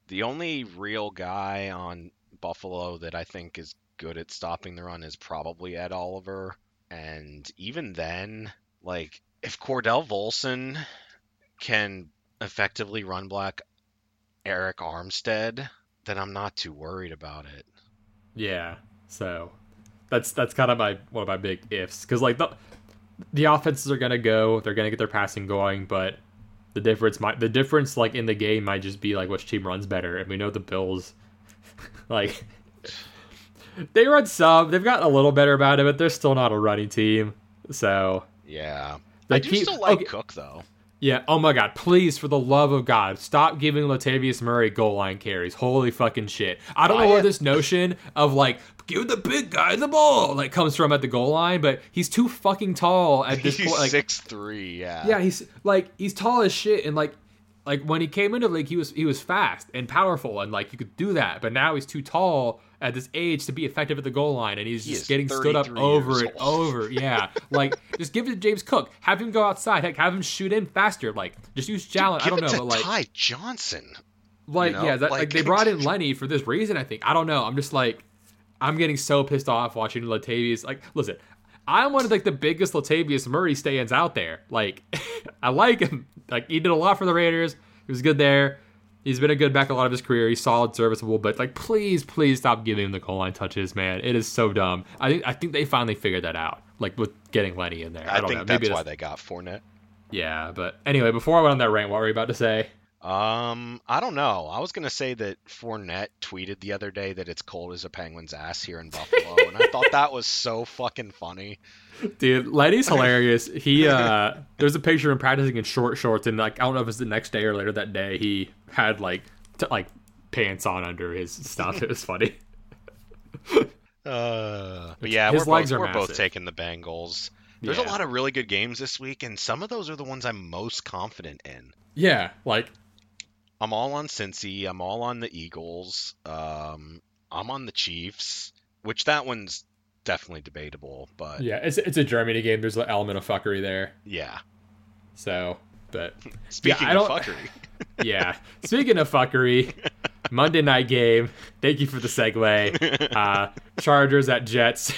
the only real guy on Buffalo that I think is good at stopping the run is probably Ed Oliver. And even then, like, if Cordell Volson can effectively run block Eric Armstead, then I'm not too worried about it. Yeah, so that's kind of one of my big ifs. Because, like, the offenses are going to go. They're going to get their passing going, but The difference, like in the game, might just be like which team runs better, and we know the Bills, like they run some. They've gotten a little better about it, but they're still not a running team. So yeah, I still like Cook though. Yeah. Oh my God! Please, for the love of God, stop giving Latavius Murray goal line carries. Holy fucking shit! I don't know where this notion of like give the big guy the ball like comes from at the goal line, but he's too fucking tall at this point. Like 6'3", yeah. Yeah, he's tall as shit, and like when he came into the league, he was fast and powerful, and like you could do that, but now he's too tall at this age to be effective at the goal line, and he's just getting stood up over and over. Yeah, like just give it to James Cook, have him go outside, heck, have him shoot in faster, like just use Jalen. I don't know, but like Ty Johnson, like yeah, that, like they brought in Lenny for this reason. I think I don't know. I'm just like. I'm getting so pissed off watching Latavius. Like, listen, I'm one of like the biggest Latavius Murray stands out there. Like, I like him. Like, he did a lot for the Raiders. He was good there. He's been a good back a lot of his career. He's solid, serviceable. But like, please stop giving him the goal line touches, man. It is so dumb. I think they finally figured that out. Like with getting Lenny in there. I don't know. Maybe that's why they got Fournette. Yeah, but anyway, before I went on that rant, what were you about to say? I don't know. I was gonna say that Fournette tweeted the other day that it's cold as a penguin's ass here in Buffalo, and I thought that was so fucking funny. Dude, Lenny's hilarious. He there's a picture of him practicing in short shorts, and like I don't know if it's the next day or later that day, he had like like pants on under his stuff. It was funny. But yeah, his legs are massive. We're both taking the Bengals. There's a lot of really good games this week, and some of those are the ones I'm most confident in. Yeah, like. I'm all on Cincy. I'm all on the Eagles. I'm on the Chiefs, which that one's definitely debatable, but yeah, it's a Germany game. There's an element of fuckery there. Yeah. So, but speaking of fuckery. Yeah. Speaking of fuckery, Monday night game. Thank you for the segue. Chargers at Jets.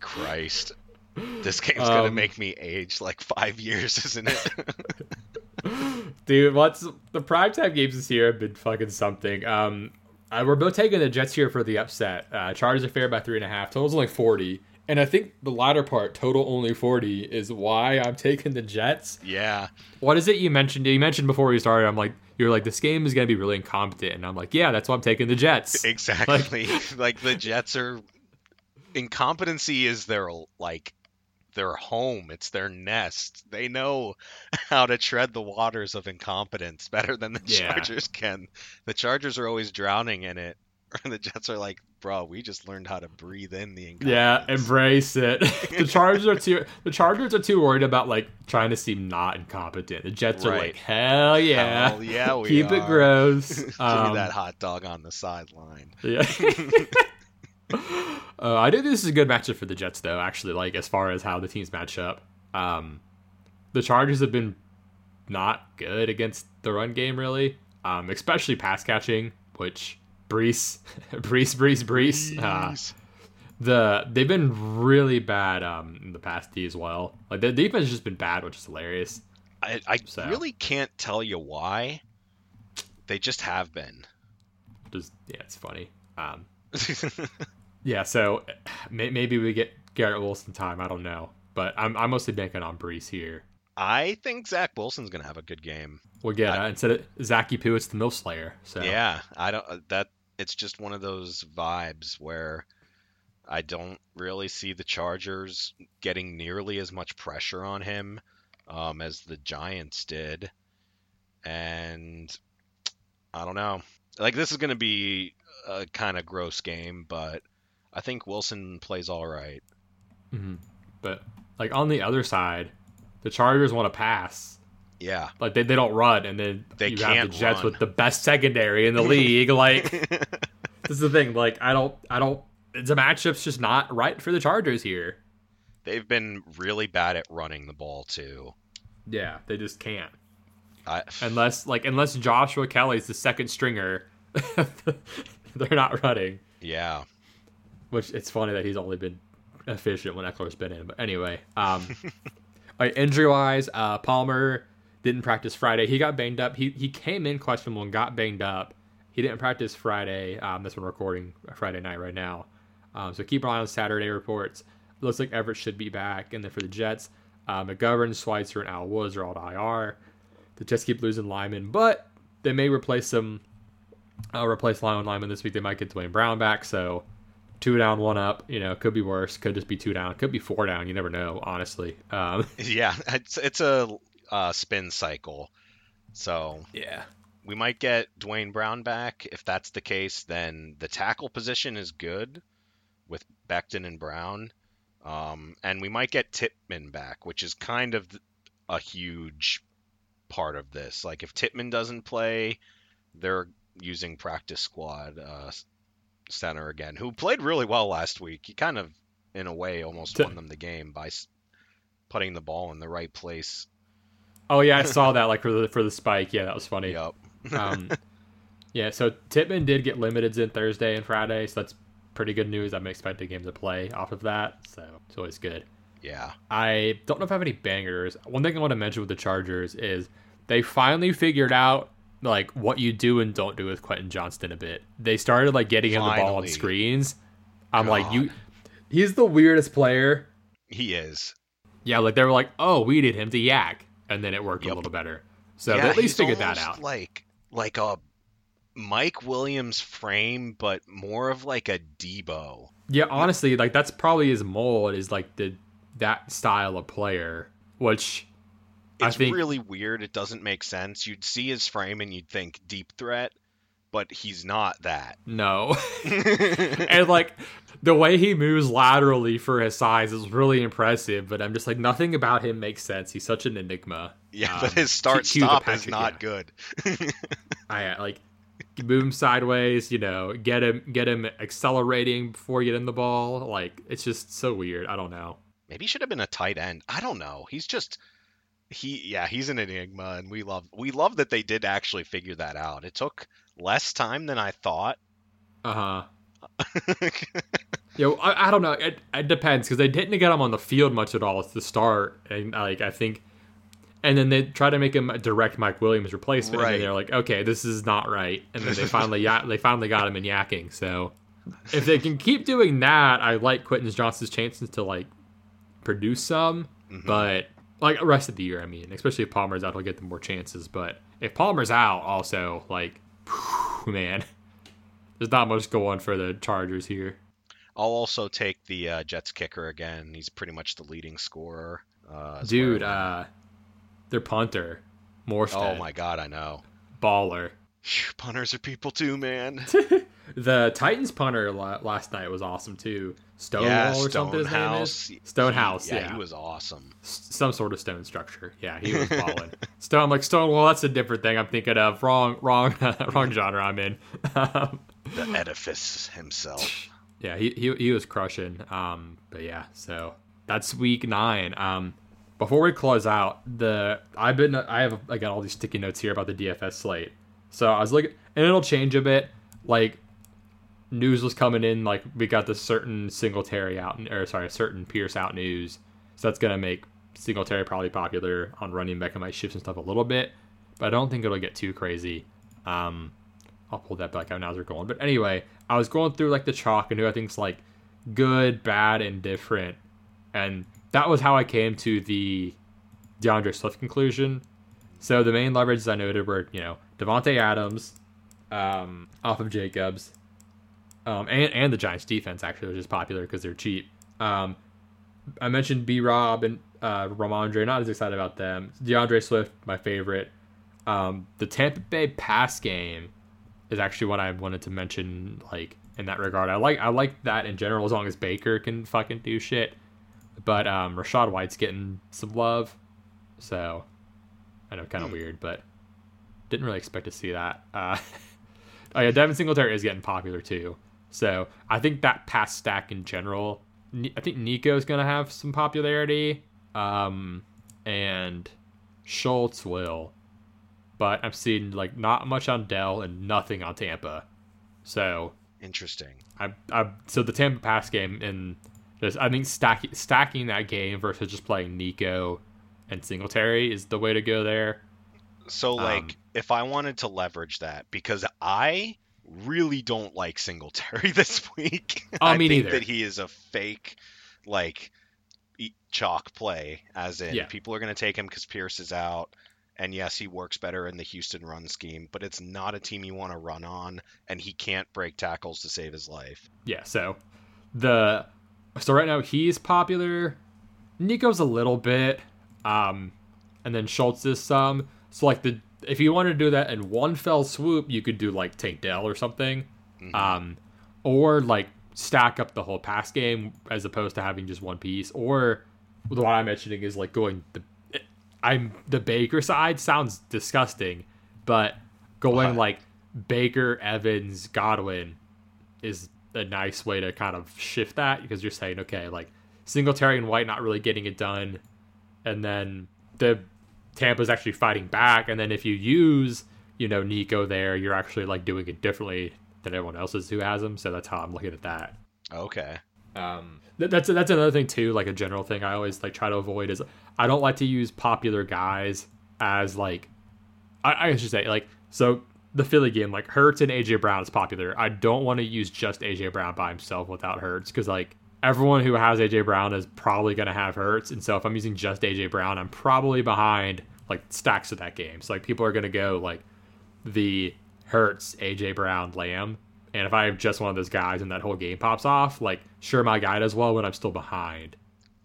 Christ. This game's going to make me age like 5 years, isn't it? Dude, the primetime games this year have been fucking something. We're both taking the Jets here for the upset. Chargers are fair by 3.5. Total's only 40. And I think the latter part, total only 40, is why I'm taking the Jets. Yeah. What is it you mentioned? You mentioned before we started, you're like, this game is going to be really incompetent. And I'm like, yeah, that's why I'm taking the Jets. Exactly. Like the Jets are... Incompetency is their home. It's their nest. They know how to tread the waters of incompetence better than the Chargers can. The Chargers are always drowning in it. And the Jets are like, bro, we just learned how to breathe in the incompetence. Yeah, embrace it. The Chargers are too worried about like trying to seem not incompetent. The Jets are like, hell yeah. Hell yeah, we keep it gross. Give me that hot dog on the sideline. Yeah. I do think this is a good matchup for the Jets, though, actually, like as far as how the teams match up. The Chargers have been not good against the run game, really, especially pass catching, which Brees. They've been really bad in the past D as well. Like the defense has just been bad, which is hilarious. I really can't tell you why. They just have been. It's funny. Yeah, so maybe we get Garrett Wilson time. I don't know, but I'm mostly banking on Brees here. I think Zach Wilson's gonna have a good game. Well, yeah, instead of Zachy Poo, it's the Mill Slayer. So yeah, it's just one of those vibes where I don't really see the Chargers getting nearly as much pressure on him as the Giants did, and I don't know. Like this is gonna be a kind of gross game, but I think Wilson plays all right. Mm-hmm. But like on the other side, the Chargers want to pass. Yeah, like they don't run, and then you have the Jets with the best secondary in the league. Like this is the thing. Like I don't. The matchup's just not right for the Chargers here. They've been really bad at running the ball too. Yeah, they just can't. Unless Joshua Kelly's the second stringer. They're not running. Yeah. Which it's funny that he's only been efficient when Eckler's been in. But anyway, injury-wise, Palmer didn't practice Friday. He got banged up. He came in questionable and got banged up. He didn't practice Friday. That's when we're recording Friday night right now. So keep an eye on Saturday reports. It looks like Everett should be back. And then for the Jets, McGovern, Schweitzer, and Al Woods are all to IR. The Jets keep losing linemen, but they may replace them. I'll replace lineman this week. They might get Dwayne Brown back, so 2 down, 1 up. You know, could be worse. Could just be 2 down. Could be 4 down. You never know, honestly. Yeah, it's a spin cycle. So yeah, we might get Dwayne Brown back. If that's the case, then the tackle position is good with Becton and Brown, and we might get Tippmann back, which is kind of a huge part of this. Like if Tippmann doesn't play, they're using practice squad center again, who played really well last week. He kind of, in a way, almost won them the game by putting the ball in the right place. Oh yeah, I saw that like for the spike. Yeah, that was funny. Yep. Yeah, so Tippmann did get limiteds in Thursday and Friday, so that's pretty good news. I'm expecting games to play off of that, so it's always good. Yeah. I don't know if I have any bangers. One thing I want to mention with the Chargers is they finally figured out like what you do and don't do with Quentin Johnston a bit. They started like getting him the ball on screens. I'm like, he's the weirdest player. He is. Yeah, like they were like, oh, we need him to yak, and then it worked a little better. So they at least figured that out. Like a Mike Williams frame, but more of like a Debo. Yeah, honestly, like that's probably his mold is like that style of player, which. It's really weird. It doesn't make sense. You'd see his frame and you'd think deep threat, but he's not that. No. And like the way he moves laterally for his size is really impressive, but I'm just like nothing about him makes sense. He's such an enigma. Yeah, but his start stop is not good. I like move him sideways, you know, get him accelerating before you get in the ball. Like, it's just so weird. I don't know. Maybe he should have been a tight end. I don't know. He's just he's an enigma, and we love that they did actually figure that out. It took less time than I thought. Yo, I don't know. It depends, because they didn't get him on the field much at all at the start, and like I think, and then they try to make him a direct Mike Williams replacement, right. And they're like, okay, this is not right. And then they finally got him in yakking. So if they can keep doing that, I like Quentin Johnston's chances to like produce some, but like rest of the year, I mean, especially if Palmer's out, he'll get them more chances. But if Palmer's out, also like, man. There's not much going for the Chargers here. I'll also take the Jets kicker again. He's pretty much the leading scorer. Dude, their punter, Morstead. Oh, my God, I know. Baller. Punters are people, too, man. The Titans punter last night was awesome, too. Stonehouse. Yeah, he was awesome. Some sort of stone structure. Yeah, he was balling. I'm like, Stonewall, that's a different thing I'm thinking of. Wrong genre I'm in. The edifice himself. Yeah, he was crushing. But yeah, so that's week 9. Before we close out, I got all these sticky notes here about the DFS slate. So I was looking, and it'll change a bit. Like news was coming in, like we got the certain Pierce out news. So that's gonna make Singletary probably popular on running back. I might shift some stuff a little bit, but I don't think it'll get too crazy. I'll pull that back out now as we're going. But anyway, I was going through like the chalk and who I think's like good, bad, and different. And that was how I came to the DeAndre Swift conclusion. So the main leverages I noted were, you know, Devontae Adams off of Jacobs and the Giants defense, actually, which is popular because they're cheap. I mentioned B-Rob and Ramondre, not as excited about them. DeAndre Swift, my favorite. The Tampa Bay pass game is actually what I wanted to mention, like, in that regard. I like that in general, as long as Baker can fucking do shit. But Rashad White's getting some love, so I know, kind of weird, but didn't really expect to see that. Oh yeah, Devin Singletary is getting popular too, so I think that pass stack in general. I think Nico's gonna have some popularity, and Schultz will. But I've seen like not much on Dell and nothing on Tampa, so interesting. So the Tampa pass game, and just, I think stacking that game versus just playing Nico and Singletary is the way to go there. So like if I wanted to leverage that, because I really don't like Singletary this week. I think that he is a fake like chalk play, as in people are going to take him because Pierce is out. And yes, he works better in the Houston run scheme, but it's not a team you want to run on, and he can't break tackles to save his life. Yeah, so right now he's popular. Nico's a little bit, and then Schultz is some. So like if you wanted to do that in one fell swoop, you could do like Tank Dell or something, or like stack up the whole pass game as opposed to having just one piece. Or what I'm mentioning is like going the Baker side sounds disgusting, but going like Baker, Evans, Godwin is a nice way to kind of shift that, because you're saying, okay, like Singletary and White not really getting it done, and then the Tampa's actually fighting back, and then if you use, you know, Nico there, you're actually like doing it differently than everyone else's who has him. So that's how I'm looking at that. Okay. That's another thing too, like a general thing I always like try to avoid is I don't like to use popular guys as like, I should say, like, so the Philly game, like Hurts and AJ Brown is popular. I don't want to use just AJ Brown by himself without Hurts, because like everyone who has AJ Brown is probably going to have Hurts, and so if I'm using just AJ Brown, I'm probably behind like stacks of that game. So like people are going to go like the Hurts, AJ Brown, Lamb. And if I have just one of those guys and that whole game pops off, like, sure, my guy does well when I'm still behind.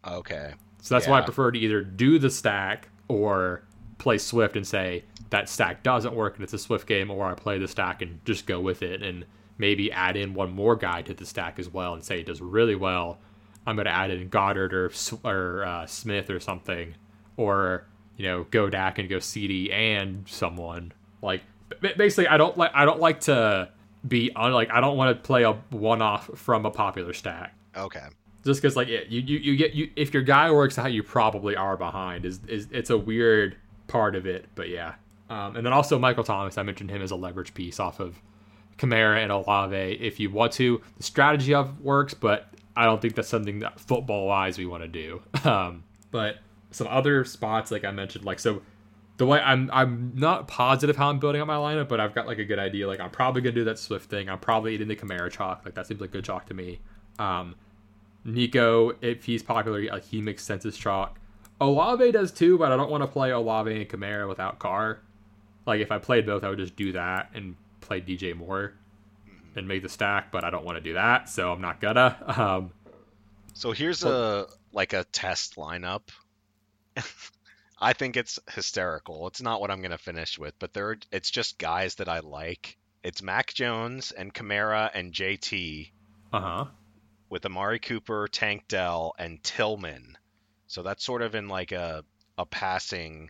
Okay. So that's why I prefer to either do the stack or play Swift and say that stack doesn't work and it's a Swift game, or I play the stack and just go with it and maybe add in one more guy to the stack as well and say it does really well. I'm going to add in Goddard or Smith or something, or, you know, go Dak and go CD and someone. Like, basically, I don't like to be on, like, I don't want to play a one-off from a popular stack. Okay. Just because, like, you get if your guy works out, you probably are behind. Is it's a weird part of it, but yeah. And then also Michael Thomas, I mentioned him as a leverage piece off of Kamara and Olave. If you want to, the strategy of works, but I don't think that's something that football-wise we want to do. But some other spots, like I mentioned, like, so the way I'm not positive how I'm building up my lineup, but I've got like a good idea. Like, I'm probably gonna do that Swift thing. I'm probably eating the Kamara chalk. Like, that seems like good chalk to me. Nico, if he's popular, like, he makes sense as chalk. Olave does too, but I don't want to play Olave and Kamara without Carr. Like, if I played both, I would just do that and play DJ Moore and make the stack, but I don't want to do that, so I'm not gonna. So here's a test lineup. I think it's hysterical. It's not what I'm going to finish with, but it's just guys that I like. It's Mac Jones and Kamara and JT. Uh-huh. With Amari Cooper, Tank Dell, and Tillman. So that's sort of in like a passing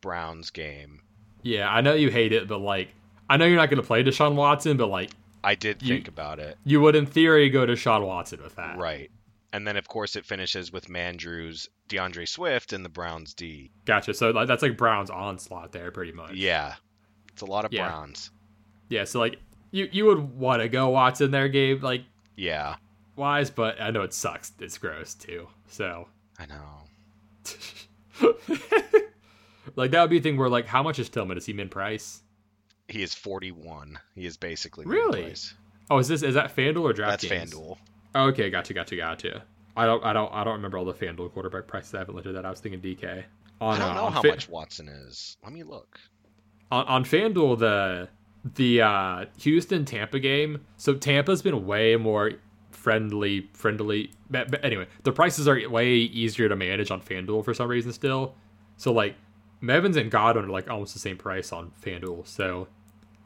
Browns game. Yeah, I know you hate it, but like, I know you're not going to play Deshaun Watson, but like, I did think about it. You would in theory go Deshaun Watson with that. Right. And then, of course, it finishes with Mandrews, DeAndre Swift, and the Browns D. Gotcha. So that's like Browns onslaught there, pretty much. Yeah. It's a lot of Browns. Yeah, so, like, you would want to go Watson their game, like, wise, but I know it sucks. It's gross, too. So. I know. Like, that would be a thing where, like, how much is Tillman? Is he min price? He is 41. He is basically min price. Oh, is that FanDuel or DraftKings? That's FanDuel. Okay, gotcha. I don't remember all the FanDuel quarterback prices. I haven't looked at that. I was thinking DK. I don't know how much Watson is. Let me look. On FanDuel, the Houston-Tampa game. So Tampa's been way more friendly. But anyway, the prices are way easier to manage on FanDuel for some reason still. So like Mevins and Godwin are like almost the same price on FanDuel. So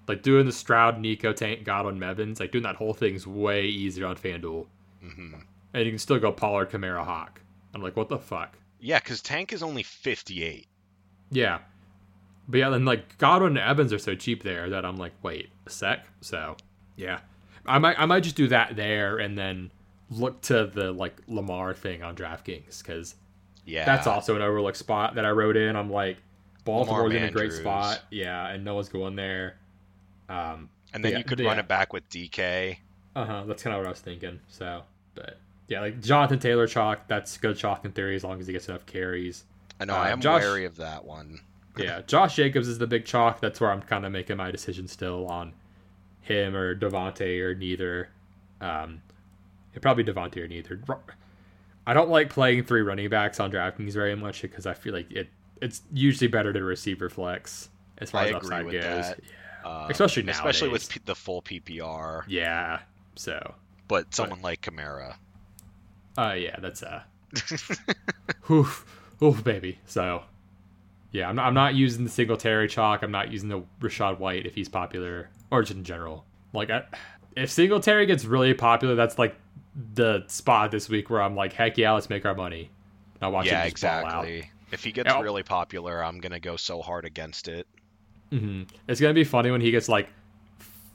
like doing the Stroud, Nico, Tank, Godwin, Mevins, like doing that whole thing's way easier on FanDuel. Mm-hmm. And you can still go Pollard, Kamara, Hawk. I'm like, what the fuck? Yeah, because Tank is only 58. Yeah. But yeah, then like Godwin and Evans are so cheap there that I'm like, wait a sec. So yeah, I might just do that there and then look to the like Lamar thing on DraftKings because that's also an overlooked spot that I wrote in. I'm like, Baltimore's in a great spot. Yeah, and no one's going there. And then you could run it back with DK. Uh-huh, that's kind of what I was thinking. So, but yeah, like Jonathan Taylor chalk, that's good chalk in theory as long as he gets enough carries. I know, I am wary of that one. Yeah, Josh Jacobs is the big chalk. That's where I'm kind of making my decision still on him or Devontae or neither. Probably Devontae or neither. I don't like playing three running backs on DraftKings very much because I feel like it's usually better to receiver flex as far as upside goes. That. Yeah. Especially now. Especially with the full PPR. Yeah. So, but someone like Kamara. That's oof, baby. So, yeah, I'm not using the Singletary chalk. I'm not using the Rashad White if he's popular, or just in general. Like, if Singletary gets really popular, that's like the spot this week where I'm like, heck yeah, let's make our money. I'll watch him just fall out. If he gets really popular, I'm gonna go so hard against it. Mm-hmm. It's gonna be funny when he gets like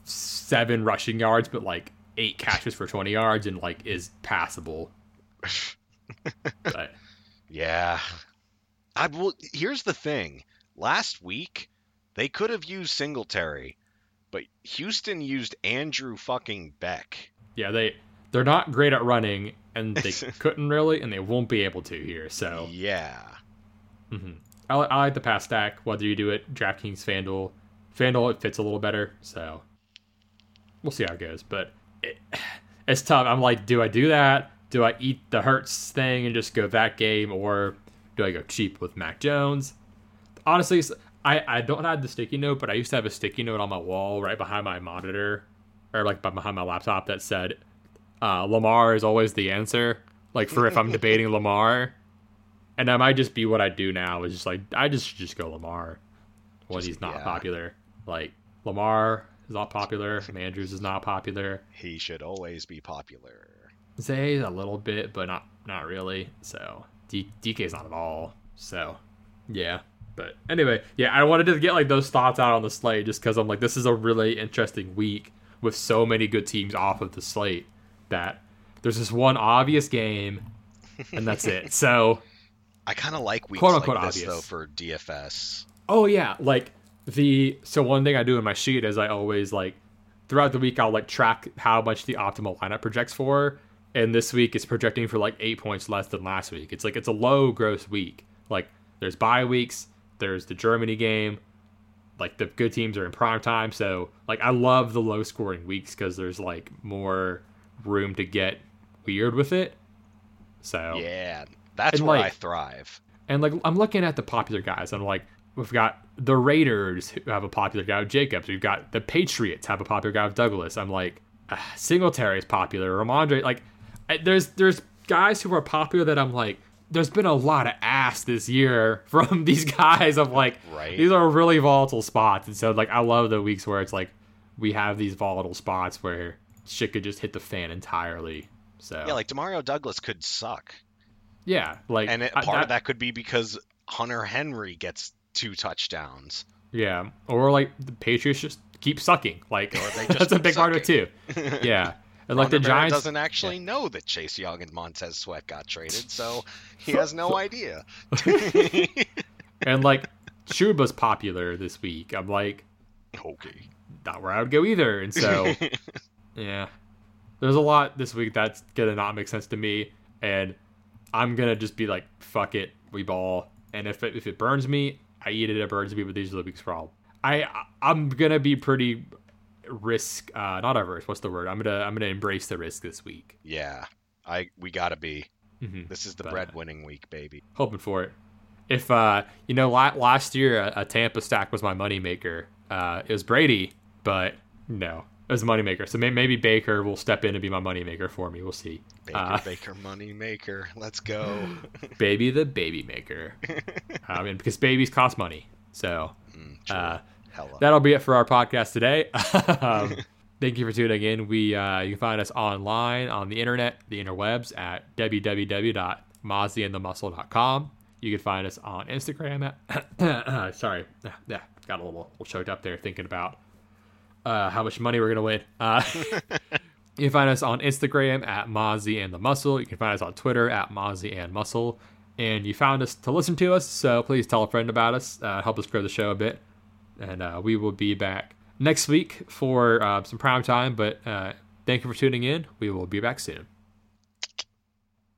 7 rushing yards, but like 8 catches for 20 yards and like is passable. But yeah, I will. Here's the thing. Last week they could have used Singletary, but Houston used Andrew fucking Beck. Yeah, they're not great at running, and they couldn't really, and they won't be able to here. So yeah, mm-hmm. I like the pass stack. Whether you do it DraftKings, FanDuel, it fits a little better. So. We'll see how it goes, but it's tough. I'm like, do I do that? Do I eat the Hurts thing and just go that game, or do I go cheap with Mac Jones? Honestly, I don't have the sticky note, but I used to have a sticky note on my wall right behind my monitor, or like behind my laptop that said, Lamar is always the answer, like for if I'm debating Lamar. And that might just be what I do now, is just like, I just go Lamar when he's not popular. Like, Lamar is not popular. Mandrews is not popular. He should always be popular. Zay a little bit, but not really. So DK is not at all. So yeah, But anyway, yeah, I wanted to get like those thoughts out on the slate just because I'm like, this is a really interesting week with so many good teams off of the slate that there's this one obvious game and that's it. So I kind of like weeks quote, unquote, like this obvious. Though for DFS. Oh yeah, like so one thing I do in my sheet is I always like throughout the week I'll like track how much the optimal lineup projects for, and this week it's projecting for like 8 points less than last week. It's like it's a low gross week. Like there's bye weeks, there's the Germany game, like the good teams are in prime time, so like I love the low scoring weeks because there's like more room to get weird with it. So yeah, that's where like, I thrive. And like I'm looking at the popular guys, I'm like, we've got the Raiders who have a popular guy with Jacobs. We've got the Patriots have a popular guy with Douglas. I'm like, Singletary is popular. Ramondre, like, there's guys who are popular that I'm like, there's been a lot of ass this year from these guys. I'm like, right. These are really volatile spots. And so, like, I love the weeks where it's like, we have these volatile spots where shit could just hit the fan entirely. So yeah, like, Demario Douglas could suck. Yeah. Like, and part of that could be because Hunter Henry gets 2 touchdowns. Yeah, or like the Patriots just keep sucking. Like or they just that's a big part of it too. Yeah, and like the Giants doesn't actually know that Chase Young and Montez Sweat got traded, so he has no idea. And like Chuba's popular this week. I'm like, okay, not where I would go either. And so yeah, there's a lot this week that's gonna not make sense to me, and I'm gonna just be like, fuck it, we ball. And if it burns me, I eat it. It burns me, but these are the weeks problem. I'm gonna be pretty risk, not averse. What's the word? I'm gonna embrace the risk this week. Yeah, we gotta be. Mm-hmm. This is the bread-winning week, baby. Hoping for it. If last year a Tampa stack was my moneymaker. It was Brady, but no, it was a moneymaker. So maybe Baker will step in and be my moneymaker for me. We'll see. Baker moneymaker. Let's go. Baby the baby maker. I mean, because babies cost money. So that'll be it for our podcast today. Thank you for tuning in. You can find us online on the internet, the interwebs, at www.mazziandthemuscle.com. You can find us on Instagram at... sorry. Yeah, got a little choked up there thinking about how much money we're going to win. You can find us on Instagram at Mozzie and the Muscle. You can find us on Twitter at Mozzie and Muscle. And you found us to listen to us, so please tell a friend about us. Help us grow the show a bit. And we will be back next week for some prime time. But thank you for tuning in. We will be back soon.